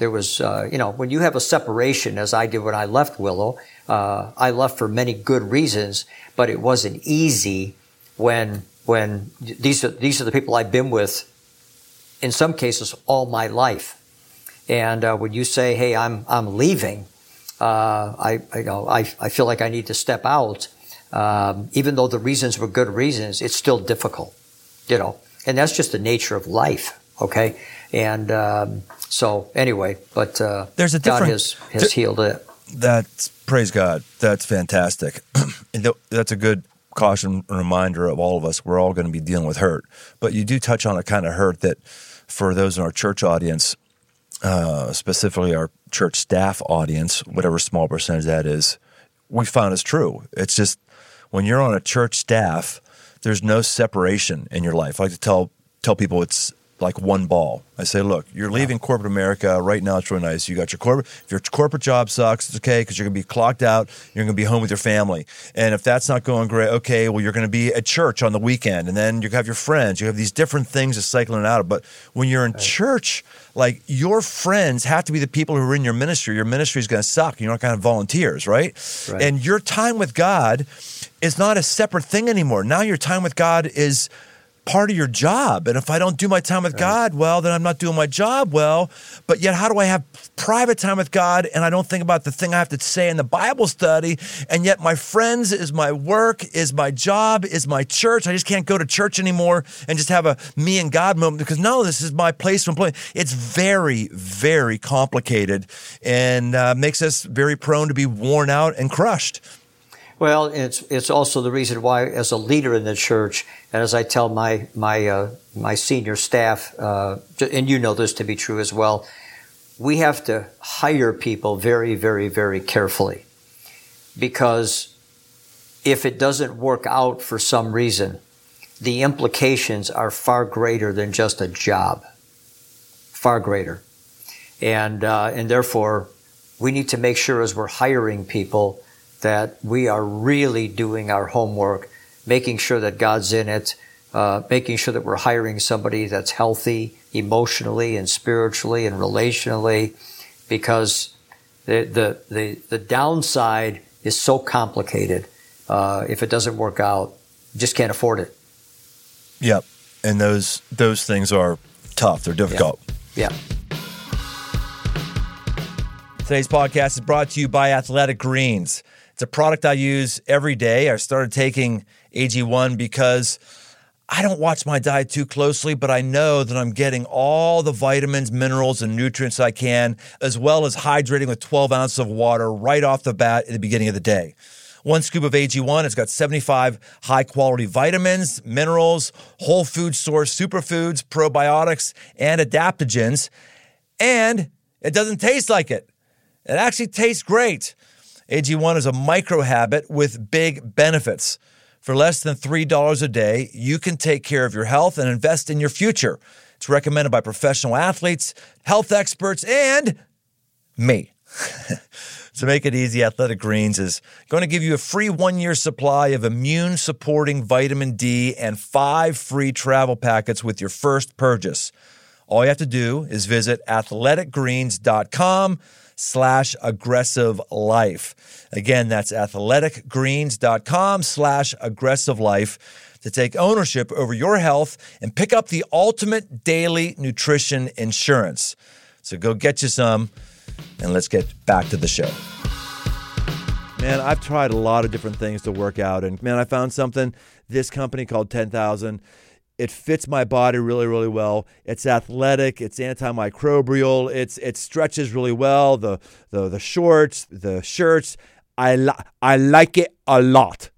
was, when you have a separation, as I did when I left Willow, I left for many good reasons, but it wasn't easy when these are the people I've been with, in some cases, all my life. And when you say, hey, I'm leaving, I feel like I need to step out, even though the reasons were good reasons. It's still difficult, and that's just the nature of life. Okay, and so anyway, but there's a different, God has healed it. That's praise God. That's fantastic. That's a good caution and reminder of all of us. We're all going to be dealing with hurt, but you do touch on a kind of hurt that, for those in our church audience, specifically our church staff audience, whatever small percentage that is, we found is true. It's just when you're on a church staff, there's no separation in your life. I like to tell people it's like one ball. I say, look, you're leaving corporate America right now. It's really nice. You got your corporate. If your corporate job sucks, it's okay because you're going to be clocked out. You're going to be home with your family. And if that's not going great, okay, well, you're going to be at church on the weekend, and then you have your friends. You have these different things that's cycling out. But when you're in church, like, your friends have to be the people who are in your ministry. Your ministry is going to suck. You're not going to have volunteers, right? And your time with God is not a separate thing anymore. Now your time with God is part of your job. And if I don't do my time with God well, then I'm not doing my job well. But yet, how do I have private time with God and I don't think about the thing I have to say in the Bible study? And yet my friends is my work, is my job, is my church. I just can't go to church anymore and just have a me and God moment, because no, this is my place to employ. It's very, very complicated, and makes us very prone to be worn out and crushed. Well, it's also the reason why, as a leader in the church, and as I tell my senior staff, and you know this to be true as well, we have to hire people very, very, very carefully, because if it doesn't work out for some reason, the implications are far greater than just a job, far greater, and therefore we need to make sure, as we're hiring people, that we are really doing our homework, making sure that God's in it, making sure that we're hiring somebody that's healthy emotionally and spiritually and relationally, because the downside is so complicated. If it doesn't work out, you just can't afford it. Yep, and those things are tough. They're difficult. Yeah. Today's podcast is brought to you by Athletic Greens. It's a product I use every day. I started taking AG1 because I don't watch my diet too closely, but I know that I'm getting all the vitamins, minerals, and nutrients I can, as well as hydrating with 12 ounces of water right off the bat at the beginning of the day. One scoop of AG1, it's got 75 high-quality vitamins, minerals, whole food source superfoods, probiotics, and adaptogens, and it doesn't taste like it. It actually tastes great. AG1 is a microhabit with big benefits. For less than $3 a day, you can take care of your health and invest in your future. It's recommended by professional athletes, health experts, and me. To make it easy, Athletic Greens is going to give you a free 1-year supply of immune-supporting vitamin D and 5 free travel packets with your first purchase. All you have to do is visit athleticgreens.com/aggressive life. Again, that's athleticgreens.com/aggressive life to take ownership over your health and pick up the ultimate daily nutrition insurance. So go get you some, and let's get back to the show. Man, I've tried a lot of different things to work out, and man, I found something. This company called 10,000. It fits my body really, really well. It's athletic. It's antimicrobial. It stretches really well. The shorts, the shirts. I like it a lot.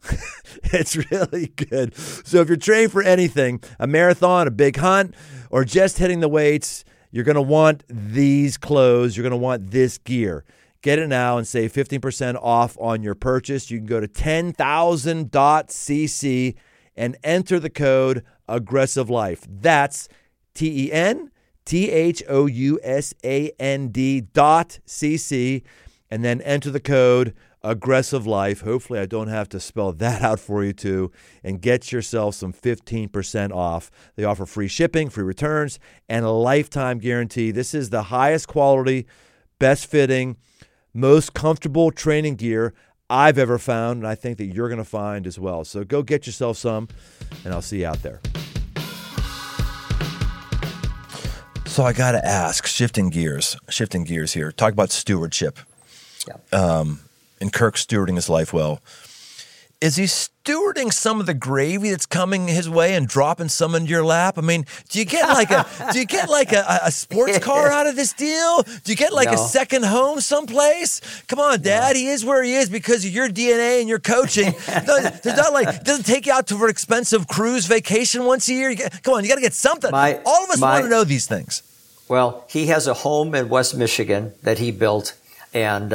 It's really good. So if you're training for anything, a marathon, a big hunt, or just hitting the weights, you're going to want these clothes. You're going to want this gear. Get it now and save 15% off on your purchase. You can go to 10,000.cc and enter the code AGGRESSIVELIFE. That's TENTHOUSAND.cc and then enter the code AGGRESSIVELIFE. Hopefully I don't have to spell that out for you too. And get yourself some 15% off. They offer free shipping, free returns, and a lifetime guarantee. This is the highest quality, best fitting, most comfortable training gear I've ever found, and I think that you're going to find as well. So go get yourself some, and I'll see you out there. So I got to ask, shifting gears here, talk about stewardship. Yeah. And Kirk stewarding his life well. Is he stewarding some of the gravy that's coming his way and dropping some into your lap? I mean, do you get like a sports car out of this deal? Do you get like a second home someplace? Come on, Dad, he is where he is because of your DNA and your coaching. Doesn't take you out to an expensive cruise vacation once a year. You got to get something. All of us want to know these things. Well, he has a home in West Michigan that he built, and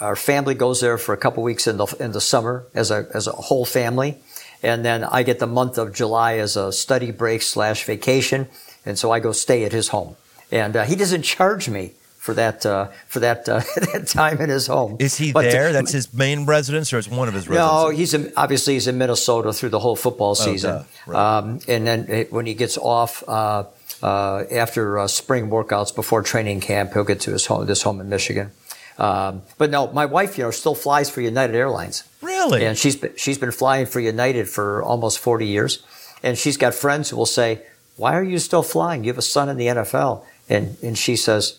our family goes there for a couple weeks in the summer as a whole family, and then I get the month of July as a study break / vacation, and so I go stay at his home, and he doesn't charge me for that that time in his home. Is he there? That's his main residence, or it's one of his residences? No, he's in Minnesota through the whole football season, right. And then when he gets off. After spring workouts before training camp, he'll get to his home in Michigan. But no, my wife, still flies for United Airlines. Really? And she's been flying for United for almost 40 years. And she's got friends who will say, "Why are you still flying? You have a son in the NFL." And she says,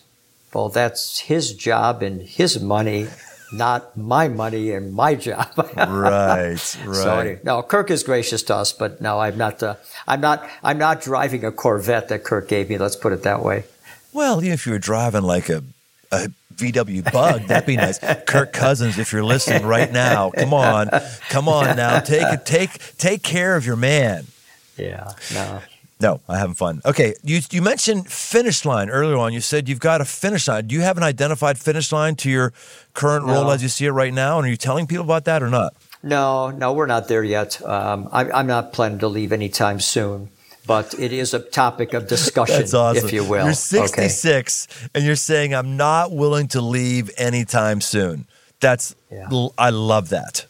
"Well, that's his job and his money, not my money and my job." Right. So anyway, no, Kirk is gracious to us, but no, I'm not driving a Corvette that Kirk gave me. Let's put it that way. Well, if you were driving like a VW Bug, that'd be nice. Kirk Cousins, if you're listening right now, come on now, take care of your man. Yeah. No, I'm having fun. Okay, you mentioned finish line earlier on. You said you've got a finish line. Do you have an identified finish line to your current role as you see it right now? And are you telling people about that or not? No, we're not there yet. I'm not planning to leave anytime soon, but it is a topic of discussion. That's awesome. If you will. You're 66, and you're saying, "I'm not willing to leave anytime soon." I love that.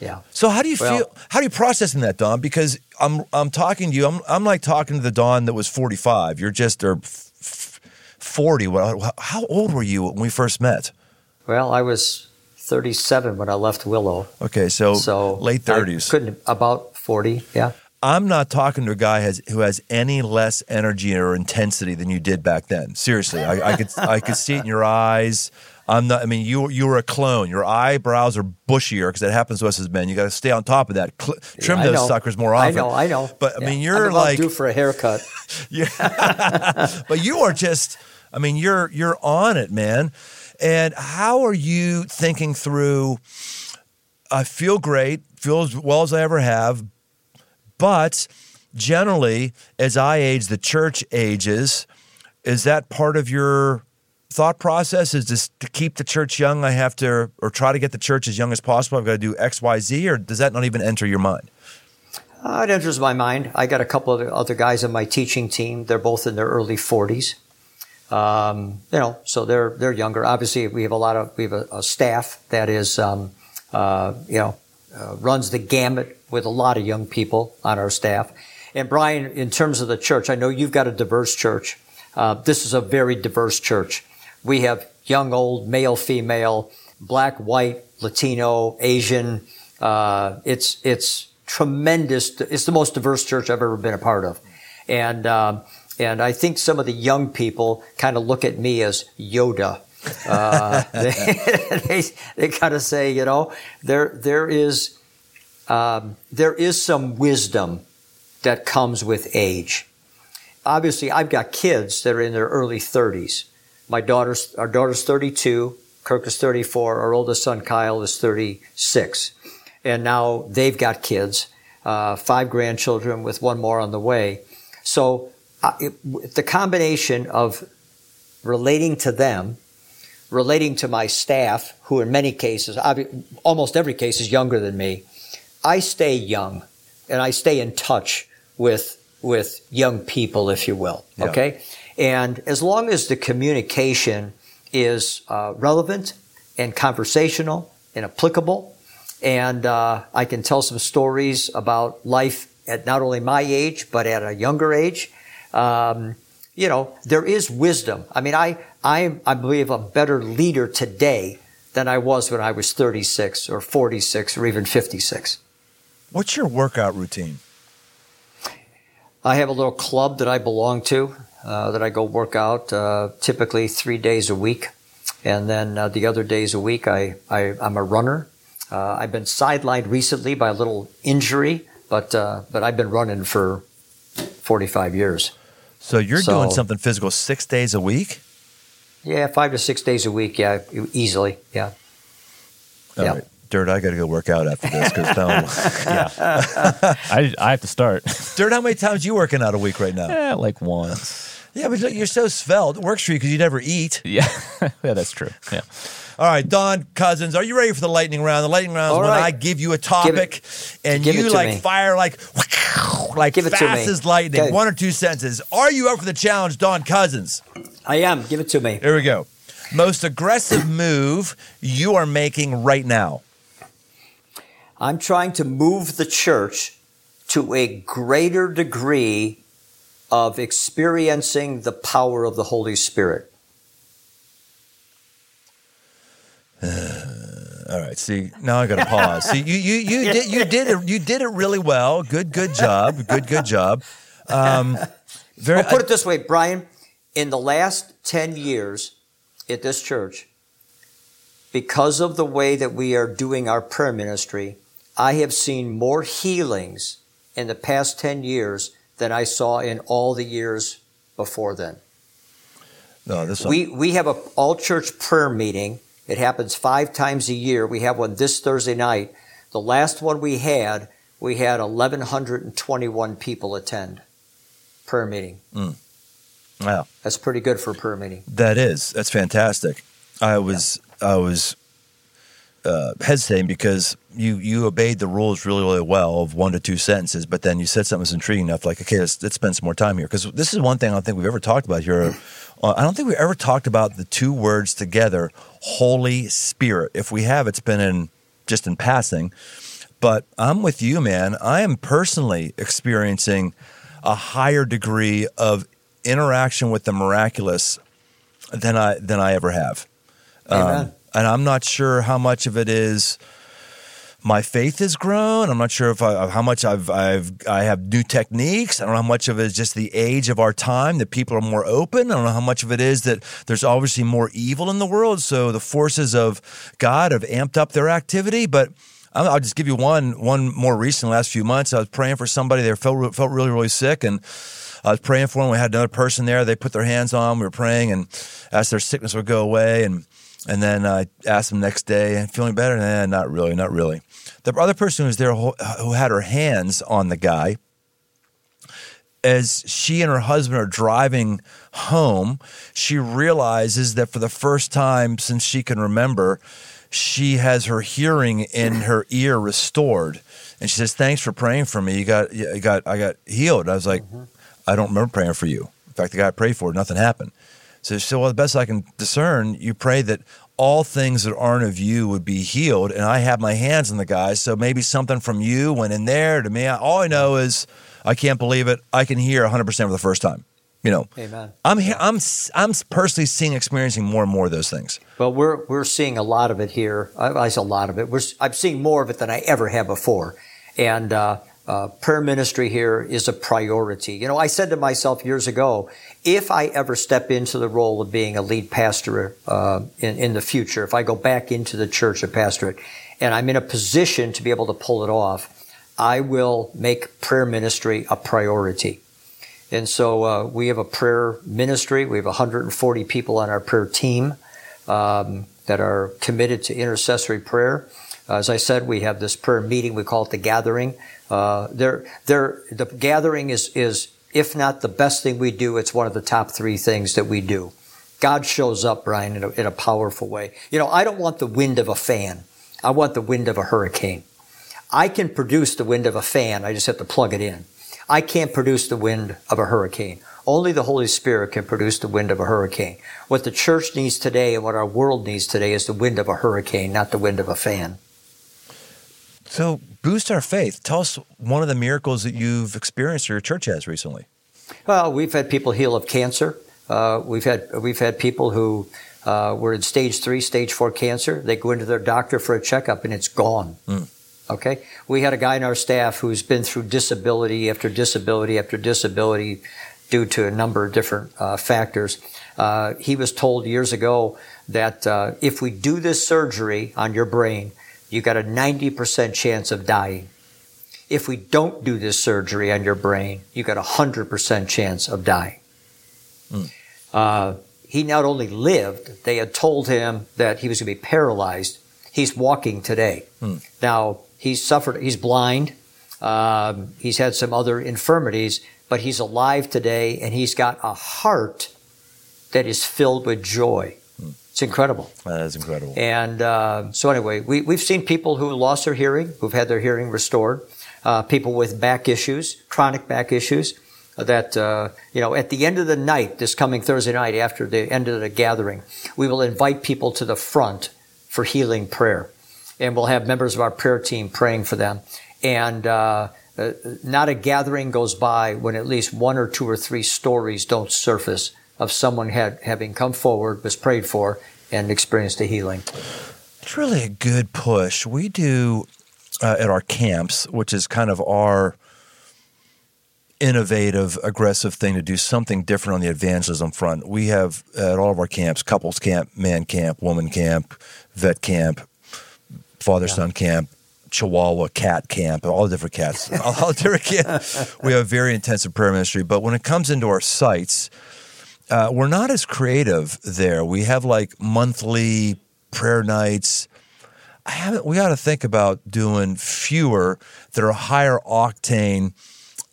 Yeah. So how do you feel? How do you processing that, Don? Because I'm talking to you. I'm like talking to the Don that was 45. You're just 40. How old were you when we first met? Well, I was 37 when I left Willow. Okay, so late 30s. About 40. Yeah. I'm not talking to a guy who has any less energy or intensity than you did back then. Seriously, I could see it in your eyes. I'm not. I mean, you were a clone. Your eyebrows are bushier because that happens to us as men. You got to stay on top of that. Trim those suckers more often. I know. But I mean, you're like due for a haircut. Yeah. But you are just. I mean, you're on it, man. And how are you thinking through? I feel great. Feel as well as I ever have. But generally, as I age, the church ages. Is that part of your thought process, is just to keep the church young, I have to, or try to get the church as young as possible, I've got to do X, Y, Z, or does that not even enter your mind? It enters my mind. I got a couple of other guys on my teaching team. They're both in their early 40s. So they're younger. Obviously, we have a staff that is, runs the gamut with a lot of young people on our staff. And Brian, in terms of the church, I know you've got a diverse church. This is a very diverse church. We have young, old, male, female, black, white, Latino, Asian. It's tremendous. It's the most diverse church I've ever been a part of. And I think some of the young people kind of look at me as Yoda. They kind of say, there is some wisdom that comes with age. Obviously, I've got kids that are in their early 30s. Our daughter's 32, Kirk is 34, our oldest son, Kyle, is 36. And now they've got kids, 5 grandchildren with 1 more on the way. So the combination of relating to them, relating to my staff, who in many cases, almost every case is younger than me, I stay young and I stay in touch with young people, if you will, yeah. Okay? And as long as the communication is relevant and conversational and applicable, and I can tell some stories about life at not only my age, but at a younger age, you know, there is wisdom. I mean, I believe I'm a better leader today than I was when I was 36 or 46 or even 56. What's your workout routine? I have a little club that I belong to, that I go work out typically 3 days a week. And then the other days a week, I'm a runner. I've been sidelined recently by a little injury, but I've been running for 45 years. So you're doing something physical 6 days a week? Yeah, 5 to 6 days a week, yeah, easily, yeah. All right, Dirt, I got to go work out after this because yeah. I have to start. Dirt, how many times are you working out a week right now? Yeah, like once. Yeah, but look, you're so svelte. It works for you because you never eat. Yeah, yeah, that's true. Yeah. All right, Don Cousins, are you ready for the lightning round? The lightning round is when I give you a topic and you fire like fast as lightning. Okay. 1 or 2 sentences. Are you up for the challenge, Don Cousins? I am. Give it to me. Here we go. Most aggressive move you are making right now. I'm trying to move the church to a greater degree of experiencing the power of the Holy Spirit. All right. See, now I got to pause. See, you did it really well. Good job. Good job. I'll put it this way, Brian. In the last 10 years at this church, because of the way that we are doing our prayer ministry, I have seen more healings in the past 10 years than I saw in all the years before then. No, this we have an all-church prayer meeting. It happens 5 times a year. We have one this Thursday night. The last one we had 1,121 people attend prayer meeting. Mm. Wow. That's pretty good for a prayer meeting. That is. That's fantastic. I was hesitating because you obeyed the rules really, really well of 1 to 2 sentences, but then you said something that was intriguing enough, like, okay, let's spend some more time here. Because this is one thing I don't think we've ever talked about here. I don't think we ever talked about the 2 words together, Holy Spirit. If we have, it's been just in passing. But I'm with you, man. I am personally experiencing a higher degree of interaction with the miraculous than I ever have. And I'm not sure how much of it is my faith has grown. I'm not sure how much I have new techniques. I don't know how much of it is just the age of our time that people are more open. I don't know how much of it is that there's obviously more evil in the world, so the forces of God have amped up their activity. But I'll just give you one more recent last few months. I was praying for somebody. They felt really, really sick, and I was praying for them. We had another person there. They put their hands on. We were praying and asked their sickness would go away. And then I asked them the next day, feeling better? Nah, not really. The other person who was there who had her hands on the guy, as she and her husband are driving home, she realizes that for the first time since she can remember, she has her hearing in her ear restored. And she says, "Thanks for praying for me. I got healed." I was like, mm-hmm. I don't remember praying for you. In fact, the guy I prayed for, nothing happened. So she said, "Well, the best I can discern, you pray that all things that aren't of you would be healed. And I have my hands on the guy. So maybe something from you went in there to me. All I know is I can't believe it. I can hear 100% for the first time." You know, amen. I'm personally experiencing more and more of those things. Well, we're seeing a lot of it here. I see a lot of it. I'm seeing more of it than I ever have before. And prayer ministry here is a priority. You know, I said to myself years ago, if I ever step into the role of being a lead pastor in the future, if I go back into the church or pastorate, and I'm in a position to be able to pull it off, I will make prayer ministry a priority. And so we have a prayer ministry. We have 140 people on our prayer team that are committed to intercessory prayer. As I said, we have this prayer meeting. We call it the gathering. The gathering is, if not the best thing we do, it's one of the top three things that we do. God shows up, Brian, in a powerful way. You know, I don't want the wind of a fan. I want the wind of a hurricane. I can produce the wind of a fan. I just have to plug it in. I can't produce the wind of a hurricane. Only the Holy Spirit can produce the wind of a hurricane. What the church needs today and what our world needs today is the wind of a hurricane, not the wind of a fan. So boost our faith. Tell us one of the miracles that you've experienced or your church has recently. Well, we've had people heal of cancer. We've had people who were in stage 3, stage 4 cancer. They go into their doctor for a checkup and it's gone. Mm. Okay? We had a guy in our staff who's been through disability after disability after disability due to a number of different factors. He was told years ago that if we do this surgery on your brain, you got a 90% chance of dying. If we don't do this surgery on your brain, you got a 100% chance of dying. Mm. He not only lived, they had told him that he was going to be paralyzed. He's walking today. Mm. Now, he's suffered, he's blind, he's had some other infirmities, but he's alive today and he's got a heart that is filled with joy. Mm. It's incredible. That is incredible. And so anyway, we've seen people who lost their hearing, who've had their hearing restored, people with back issues, chronic back issues, that, you know, at the end of the night, this coming Thursday night after the end of the gathering, we will invite people to the front for healing prayer. And we'll have members of our prayer team praying for them. And not a gathering goes by when at least one or two or three stories don't surface of someone having come forward, was prayed for, and experienced a healing. It's really a good push. We do at our camps, which is kind of our innovative, aggressive thing to do something different on the evangelism front. We have at all of our camps, couples camp, man camp, woman camp, vet camp, father-son camp, Chihuahua cat camp, all the different cats, all different camps. We have a very intensive prayer ministry. But when it comes into our sites, we're not as creative there. We have like monthly prayer nights. We got to think about doing fewer that are higher octane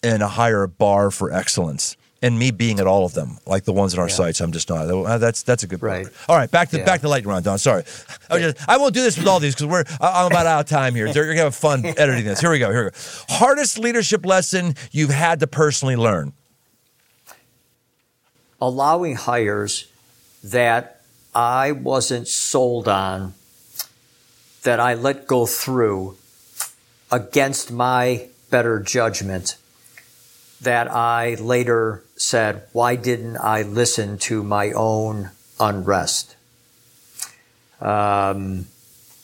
and a higher bar for excellence, and me being at all of them, like the ones in our sites. I'm just not. That's a good point. Right. All right, back to lightning round, Don. Sorry, I won't do this with all these because I'm about out of time here. You're gonna have fun editing this. Here we go. Hardest leadership lesson you've had to personally learn? Allowing hires that I wasn't sold on, that I let go through against my better judgment, that I later said, why didn't I listen to my own unrest? You know,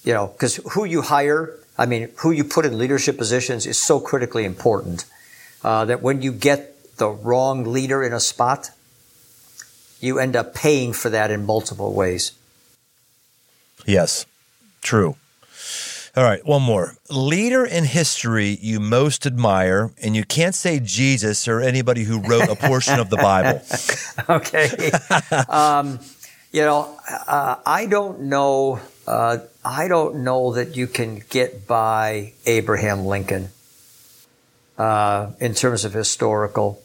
because who you hire, I mean, who you put in leadership positions is so critically important that when you get the wrong leader in a spot, you end up paying for that in multiple ways. Yes, true. All right, one more. Leader in history you most admire, and you can't say Jesus or anybody who wrote a portion of the Bible. Okay. I don't know that you can get by Abraham Lincoln in terms of historical.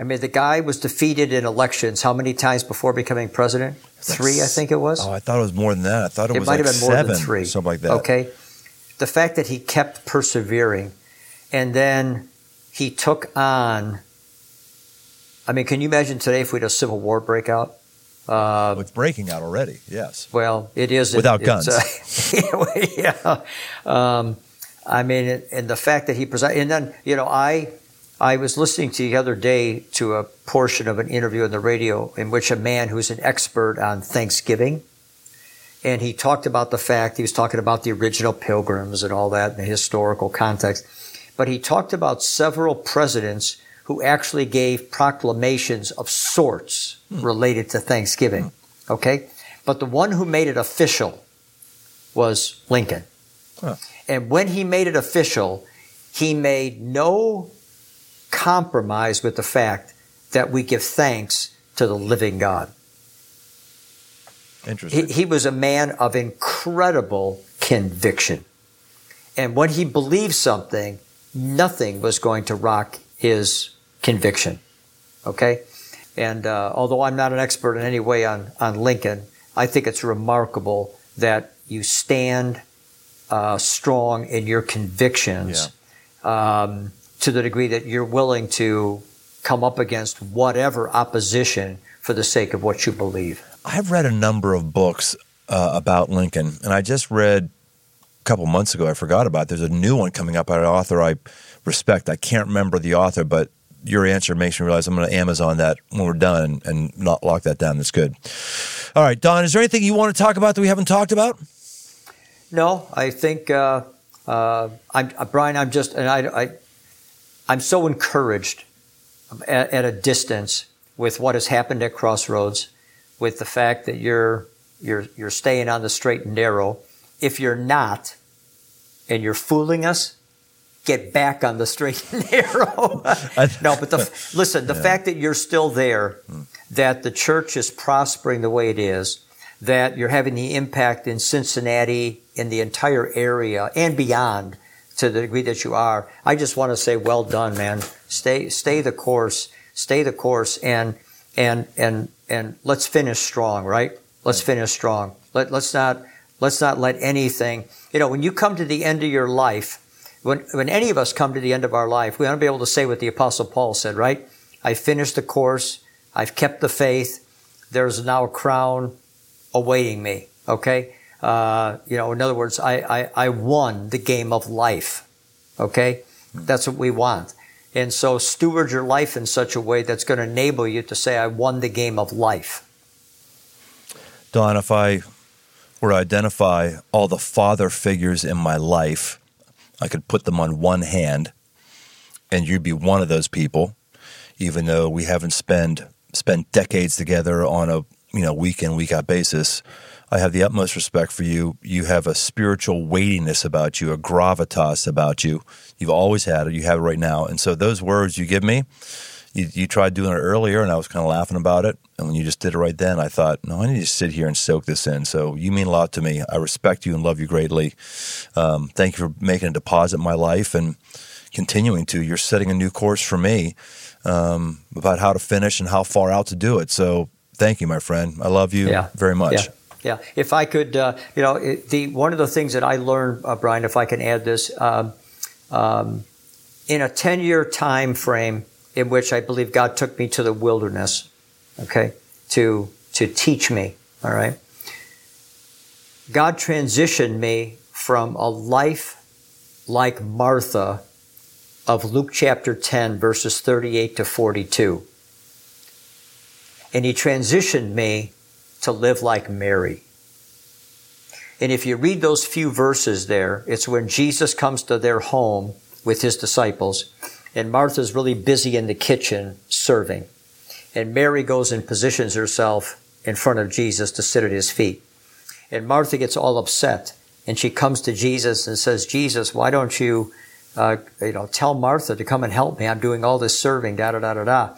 I mean, the guy was defeated in elections how many times before becoming president? 3, I think it was. Oh, I thought it was more than that. I thought it was like 7, something like that. Okay. The fact that he kept persevering, and then he took on, I mean, can you imagine today if we had a civil war breakout? It's breaking out already, yes. Well, it is. Without guns. Yeah. I mean, and the fact that he presided, and then, you know, I was listening to the other day to a portion of an interview on the radio in which a man who's an expert on Thanksgiving, and he talked about the fact, he was talking about the original pilgrims and all that in the historical context, but he talked about several presidents who actually gave proclamations of sorts related to Thanksgiving, okay? But the one who made it official was Lincoln. Huh. And when he made it official, He made no compromise with the fact that we give thanks to the living God. Interesting. He was a man of incredible conviction. And when he believed something, nothing was going to rock his conviction. Okay? And although I'm not an expert in any way on Lincoln, I think it's remarkable that you stand strong in your convictions to the degree that you're willing to come up against whatever opposition for the sake of what you believe. I've read a number of books about Lincoln, and I just read a couple months ago, I forgot about it. There's a new one coming up by an author I respect. I can't remember the author, but your answer makes me realize I'm going to Amazon that when we're done and not lock that down. That's good. All right, Don, is there anything you want to talk about that we haven't talked about? No, I think, Brian, I'm just, and I'm so encouraged at a distance with what has happened at Crossroads, with the fact that you're staying on the straight and narrow. If you're not, and you're fooling us, get back on the straight and narrow. No, but the fact that you're still there, that the church is prospering the way it is, that you're having the impact in Cincinnati, in the entire area, and beyond to the degree that you are, I just want to say, well done, man. Stay the course, and let's finish strong, right? Let's finish strong. Let's not let anything, when you come to the end of your life, when any of us come to the end of our life, we want to be able to say what the Apostle Paul said, right? I finished the course. I've kept the faith. There's now a crown awaiting me, okay? In other words, I won the game of life, okay? That's what we want. And so steward your life in such a way that's going to enable you to say, I won the game of life. Don, if I were to identify all the father figures in my life, I could put them on one hand, and you'd be one of those people, even though we haven't spent decades together on a week in, week out basis. I have the utmost respect for you. You have a spiritual weightiness about you, a gravitas about you. You've always had it. You have it right now. And so those words you give me, you tried doing it earlier, and I was kind of laughing about it. And when you just did it right then, I thought, no, I need to sit here and soak this in. So you mean a lot to me. I respect you and love you greatly. Thank you for making a deposit in my life and continuing to. You're setting a new course for me about how to finish and how far out to do it. So thank you, my friend. I love you very much. Yeah. If I could, one of the things that I learned, Brian, if I can add this, in a 10-year time frame in which I believe God took me to the wilderness, okay, to teach me, all right, God transitioned me from a life like Martha of Luke chapter 10, verses 38 to 42. And he transitioned me to live like Mary. And if you read those few verses there, it's when Jesus comes to their home with his disciples, and Martha's really busy in the kitchen serving. And Mary goes and positions herself in front of Jesus to sit at his feet. And Martha gets all upset, and she comes to Jesus and says, Jesus, why don't you tell Martha to come and help me? I'm doing all this serving, da-da-da-da-da.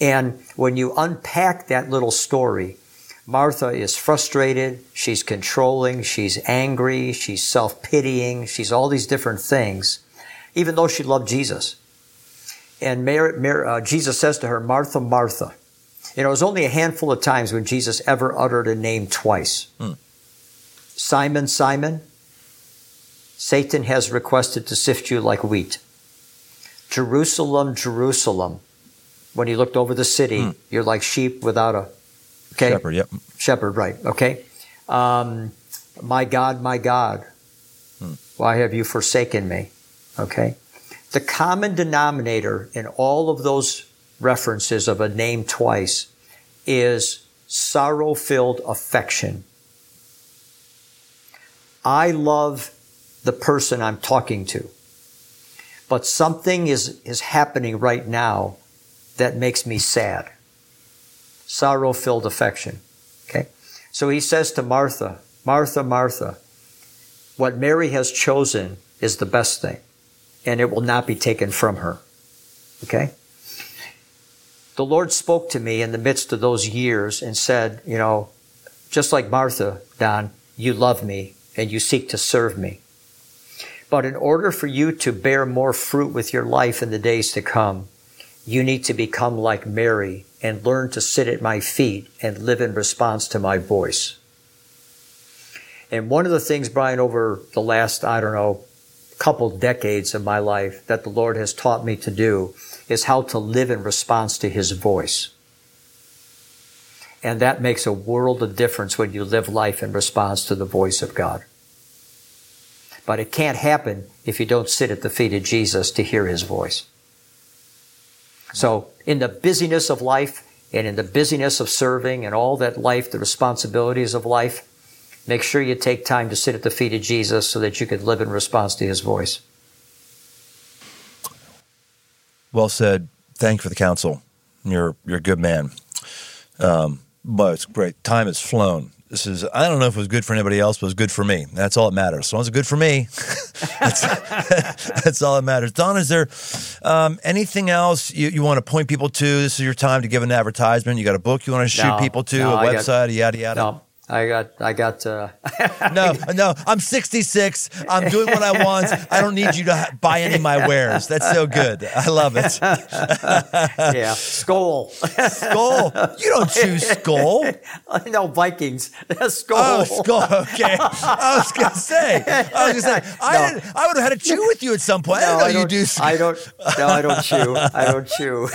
And when you unpack that little story, Martha is frustrated, she's controlling, she's angry, she's self-pitying, she's all these different things, even though she loved Jesus. And Jesus says to her, Martha, Martha. It was only a handful of times when Jesus ever uttered a name twice. Simon, Simon, Satan has requested to sift you like wheat. Jerusalem, Jerusalem. When he looked over the city, you're like sheep without a shepherd. Yep. Shepherd, right? Okay. My God, why have you forsaken me? Okay. The common denominator in all of those references of a name twice is sorrow-filled affection. I love the person I'm talking to, but something is happening right now that makes me sad. Sorrow-filled affection. Okay? So he says to Martha, Martha, Martha, what Mary has chosen is the best thing. and it will not be taken from her. Okay? The Lord spoke to me in the midst of those years and said, you know, just like Martha, Don, you love me and you seek to serve me. But in order for you to bear more fruit with your life in the days to come, you need to become like Mary and learn to sit at my feet and live in response to my voice. And one of the things, Brian, over the last, couple decades of my life that the Lord has taught me to do is how to live in response to His voice. And that makes a world of difference when you live life in response to the voice of God. But it can't happen if you don't sit at the feet of Jesus to hear His voice. So in the busyness of life and in the busyness of serving and all that life, the responsibilities of life, make sure you take time to sit at the feet of Jesus so that you can live in response to His voice. Well said. Thank you for the counsel. You're a good man. But it's great. Time has flown. This is, I don't know if it was good for anybody else, but it was good for me. That's all that matters. So it's good for me. That's all that matters. Don, is there anything else you want to point people to? This is your time to give an advertisement. You got a book you want to shoot people to, a website, yada, yada. No. No, I'm 66. I'm doing what I want. I don't need you to buy any of my wares. That's so good. I love it. Yeah. Skol. Skol. You don't choose Skol. No, Vikings. Skol. Oh, Skol. Okay. I was going to say, I would have had a chew with you at some point. I don't chew. All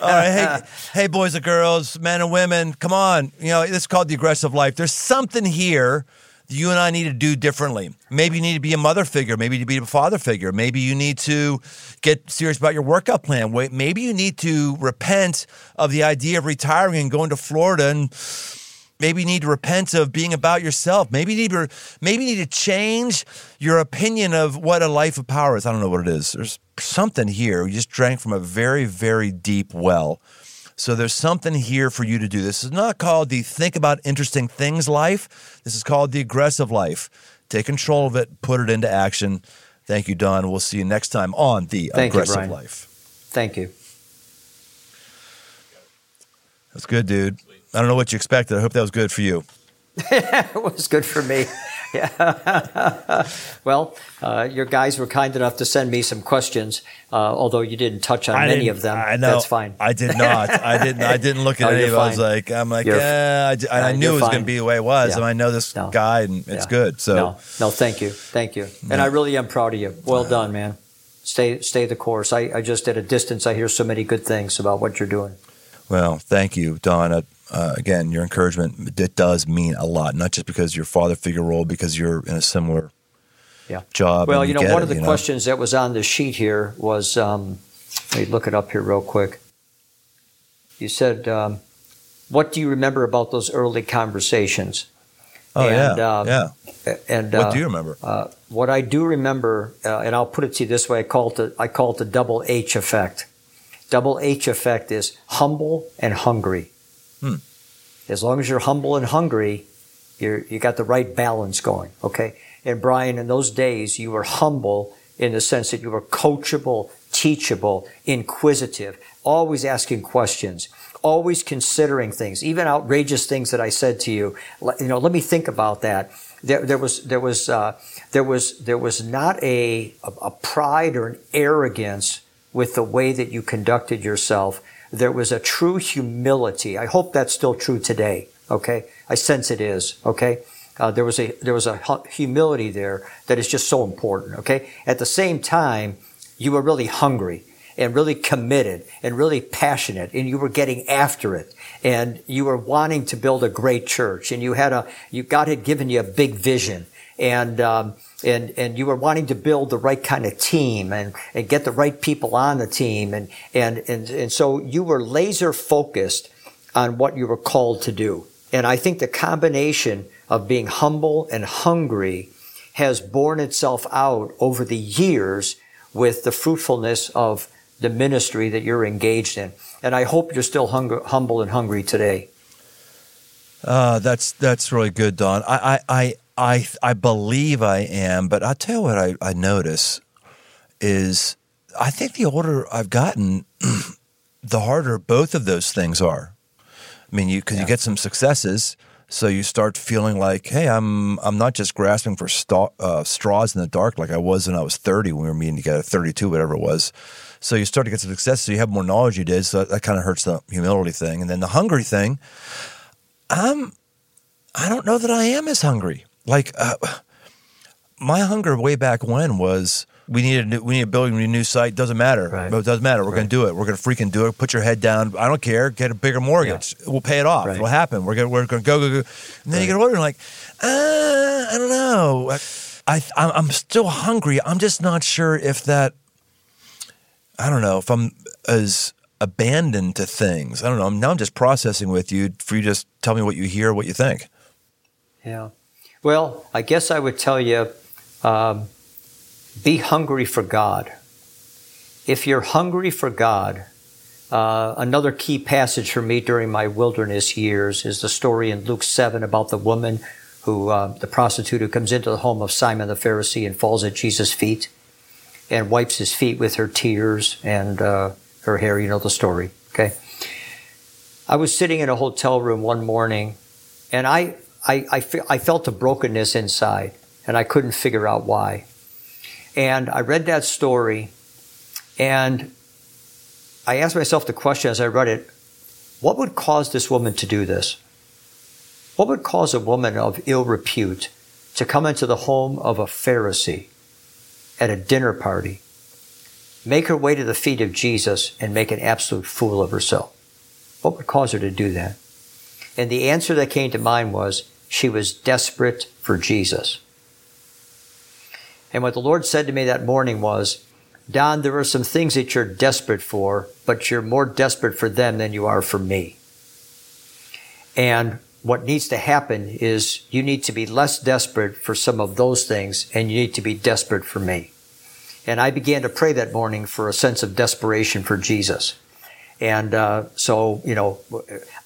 right. Hey, boys and girls, men and women, come on. You know, it's called the aggressive life. There's something here that you and I need to do differently. Maybe you need to be a mother figure. Maybe you need to be a father figure. Maybe you need to get serious about your workout plan. Maybe you need to repent of the idea of retiring and going to Florida, and maybe you need to repent of being about yourself. Maybe you need to change your opinion of what a life of power is. I don't know what it is. There's something here. You just drank from a very, very deep well. So there's something here for you to do. This is not called the think about interesting things life. This is called the aggressive life. Take control of it. Put it into action. Thank you, Don. We'll see you next time on The Aggressive Life. Thank you. That's good, dude. I don't know what you expected. I hope that was good for you. It was good for me. Yeah. Well, your guys were kind enough to send me some questions, although you didn't touch on many of them. I know. That's fine. I did not. I didn't look at any of them. I was like, I knew it was going to be the way it was. Yeah. And I know this guy, and it's good. So no, thank you. Thank you. And I really am proud of you. Well done, man. Stay the course. I just at a distance, I hear so many good things about what you're doing. Well, thank you, Don. Again, your encouragement, it does mean a lot, not just because your father figure role, because you're in a similar job. Well, one of the questions that was on the sheet here was, let me look it up here real quick. You said, what do you remember about those early conversations? Oh, and, and what do you remember? What I do remember, and I'll put it to you this way, I call it the double H effect. Double H effect is humble and hungry. As long as you're humble and hungry, you got the right balance going, okay? And Brian, in those days, you were humble in the sense that you were coachable, teachable, inquisitive, always asking questions, always considering things, even outrageous things that I said to you. You know, let me think about that. There was not a pride or an arrogance with the way that you conducted yourself. There was a true humility. I hope that's still true today, okay? I sense it is, okay? There was a humility there that is just so important, okay? At the same time, you were really hungry and really committed and really passionate, and you were getting after it, and you were wanting to build a great church, and God had given you a big vision, and you were wanting to build the right kind of team and get the right people on the team. And so you were laser focused on what you were called to do. And I think the combination of being humble and hungry has borne itself out over the years with the fruitfulness of the ministry that you're engaged in. And I hope you're still humble and hungry today. That's really good, Don. I believe I am, but I'll tell you what I notice is I think the older I've gotten, the harder both of those things are. I mean, you get some successes, so you start feeling like, hey, I'm not just grasping for straws in the dark like I was when I was 30 when we were meeting together, 32, whatever it was. So you start to get some success, so you have more knowledge you did, so that kind of hurts the humility thing. And then the hungry thing, I don't know that I am as hungry. Like, my hunger way back when was, we need a new site, doesn't matter. Right. It doesn't matter. We're going to do it. We're going to freaking do it. Put your head down. I don't care. Get a bigger mortgage. Yeah. We'll pay it off. Right. It'll happen. We're going to go. And then you get older and like, I don't know. I'm still hungry. I'm just not sure if that... I don't know if I'm as abandoned to things. I don't know. Now I'm just processing with you for you just tell me what you hear, what you think. Yeah. Well, I guess I would tell you, be hungry for God. If you're hungry for God, another key passage for me during my wilderness years is the story in Luke 7 about the woman who, the prostitute who comes into the home of Simon the Pharisee and falls at Jesus' feet. And wipes his feet with her tears and her hair. You know the story, okay? I was sitting in a hotel room one morning, and I felt a brokenness inside, and I couldn't figure out why. And I read that story, and I asked myself the question as I read it, what would cause this woman to do this? What would cause a woman of ill repute to come into the home of a Pharisee at a dinner party, make her way to the feet of Jesus, and make an absolute fool of herself? What would cause her to do that? And the answer that came to mind was, she was desperate for Jesus. And what the Lord said to me that morning was, Don, there are some things that you're desperate for, but you're more desperate for them than you are for me. And what needs to happen is you need to be less desperate for some of those things, and you need to be desperate for me. And I began to pray that morning for a sense of desperation for Jesus. And so, you know,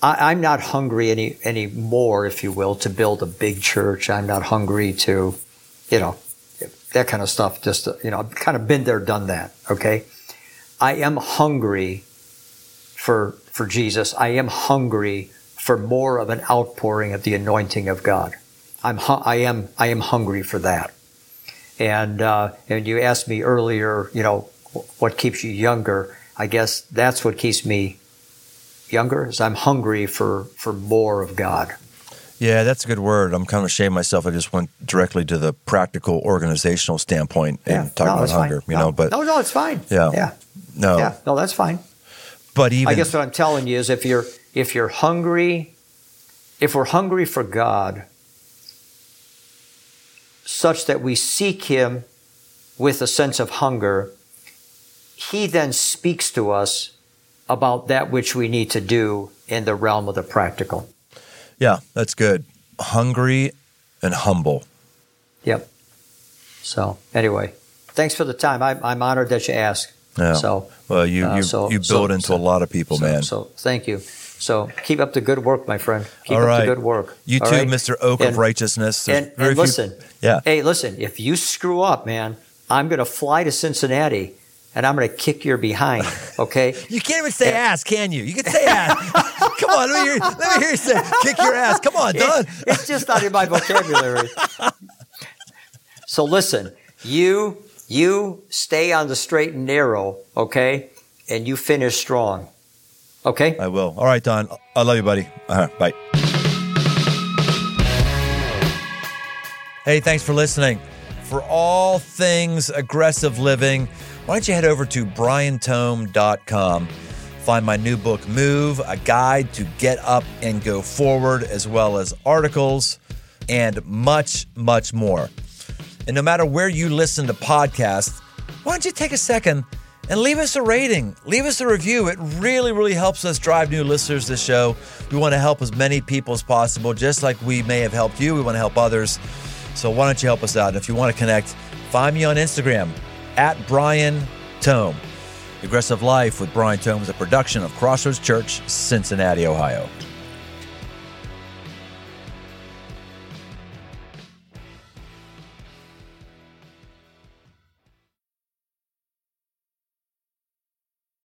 I'm not hungry any more, if you will, to build a big church. I'm not hungry to, you know, that kind of stuff. Just, you know, I've kind of been there, done that, okay? I am hungry for Jesus. I am hungry for more of an outpouring of the anointing of God. I am hungry for that. And you asked me earlier, you know, what keeps you younger? I guess that's what keeps me younger, is I'm hungry for more of God. Yeah, that's a good word. I'm kind of ashamed of myself. I just went directly to the practical organizational standpoint and talked about hunger. Fine. No, it's fine. Yeah. Yeah. No. Yeah. No, that's fine. But even I guess what I'm telling you is if you're hungry, if we're hungry for God, such that we seek Him with a sense of hunger, He then speaks to us about that which we need to do in the realm of the practical. Yeah, that's good. Hungry and humble. Yep. So anyway, thanks for the time. I'm honored that you asked. Yeah. So, well, you build into a lot of people, man. So thank you. So keep up the good work, my friend. Keep up the good work. You too, right? Mr. Oak of Righteousness. Listen, if you screw up, man, I'm going to fly to Cincinnati and I'm going to kick your behind, okay? You can't even say ass, can you? You can say ass. Come on, let me hear you say kick your ass. Come on, Don. It's just not in my vocabulary. So listen, you stay on the straight and narrow, okay? And you finish strong. Okay? I will. All right, Don. I love you, buddy. Bye. Hey, thanks for listening. For all things aggressive living, why don't you head over to briantome.com. Find my new book, Move, a guide to get up and go forward, as well as articles and much, much more. And no matter where you listen to podcasts, why don't you take a second and leave us a rating, leave us a review. It really, really helps us drive new listeners to the show. We want to help as many people as possible, just like we may have helped you. We want to help others. So why don't you help us out? And if you want to connect, find me on Instagram, @BrianTome. Aggressive Life with Brian Tome is a production of Crossroads Church, Cincinnati, Ohio.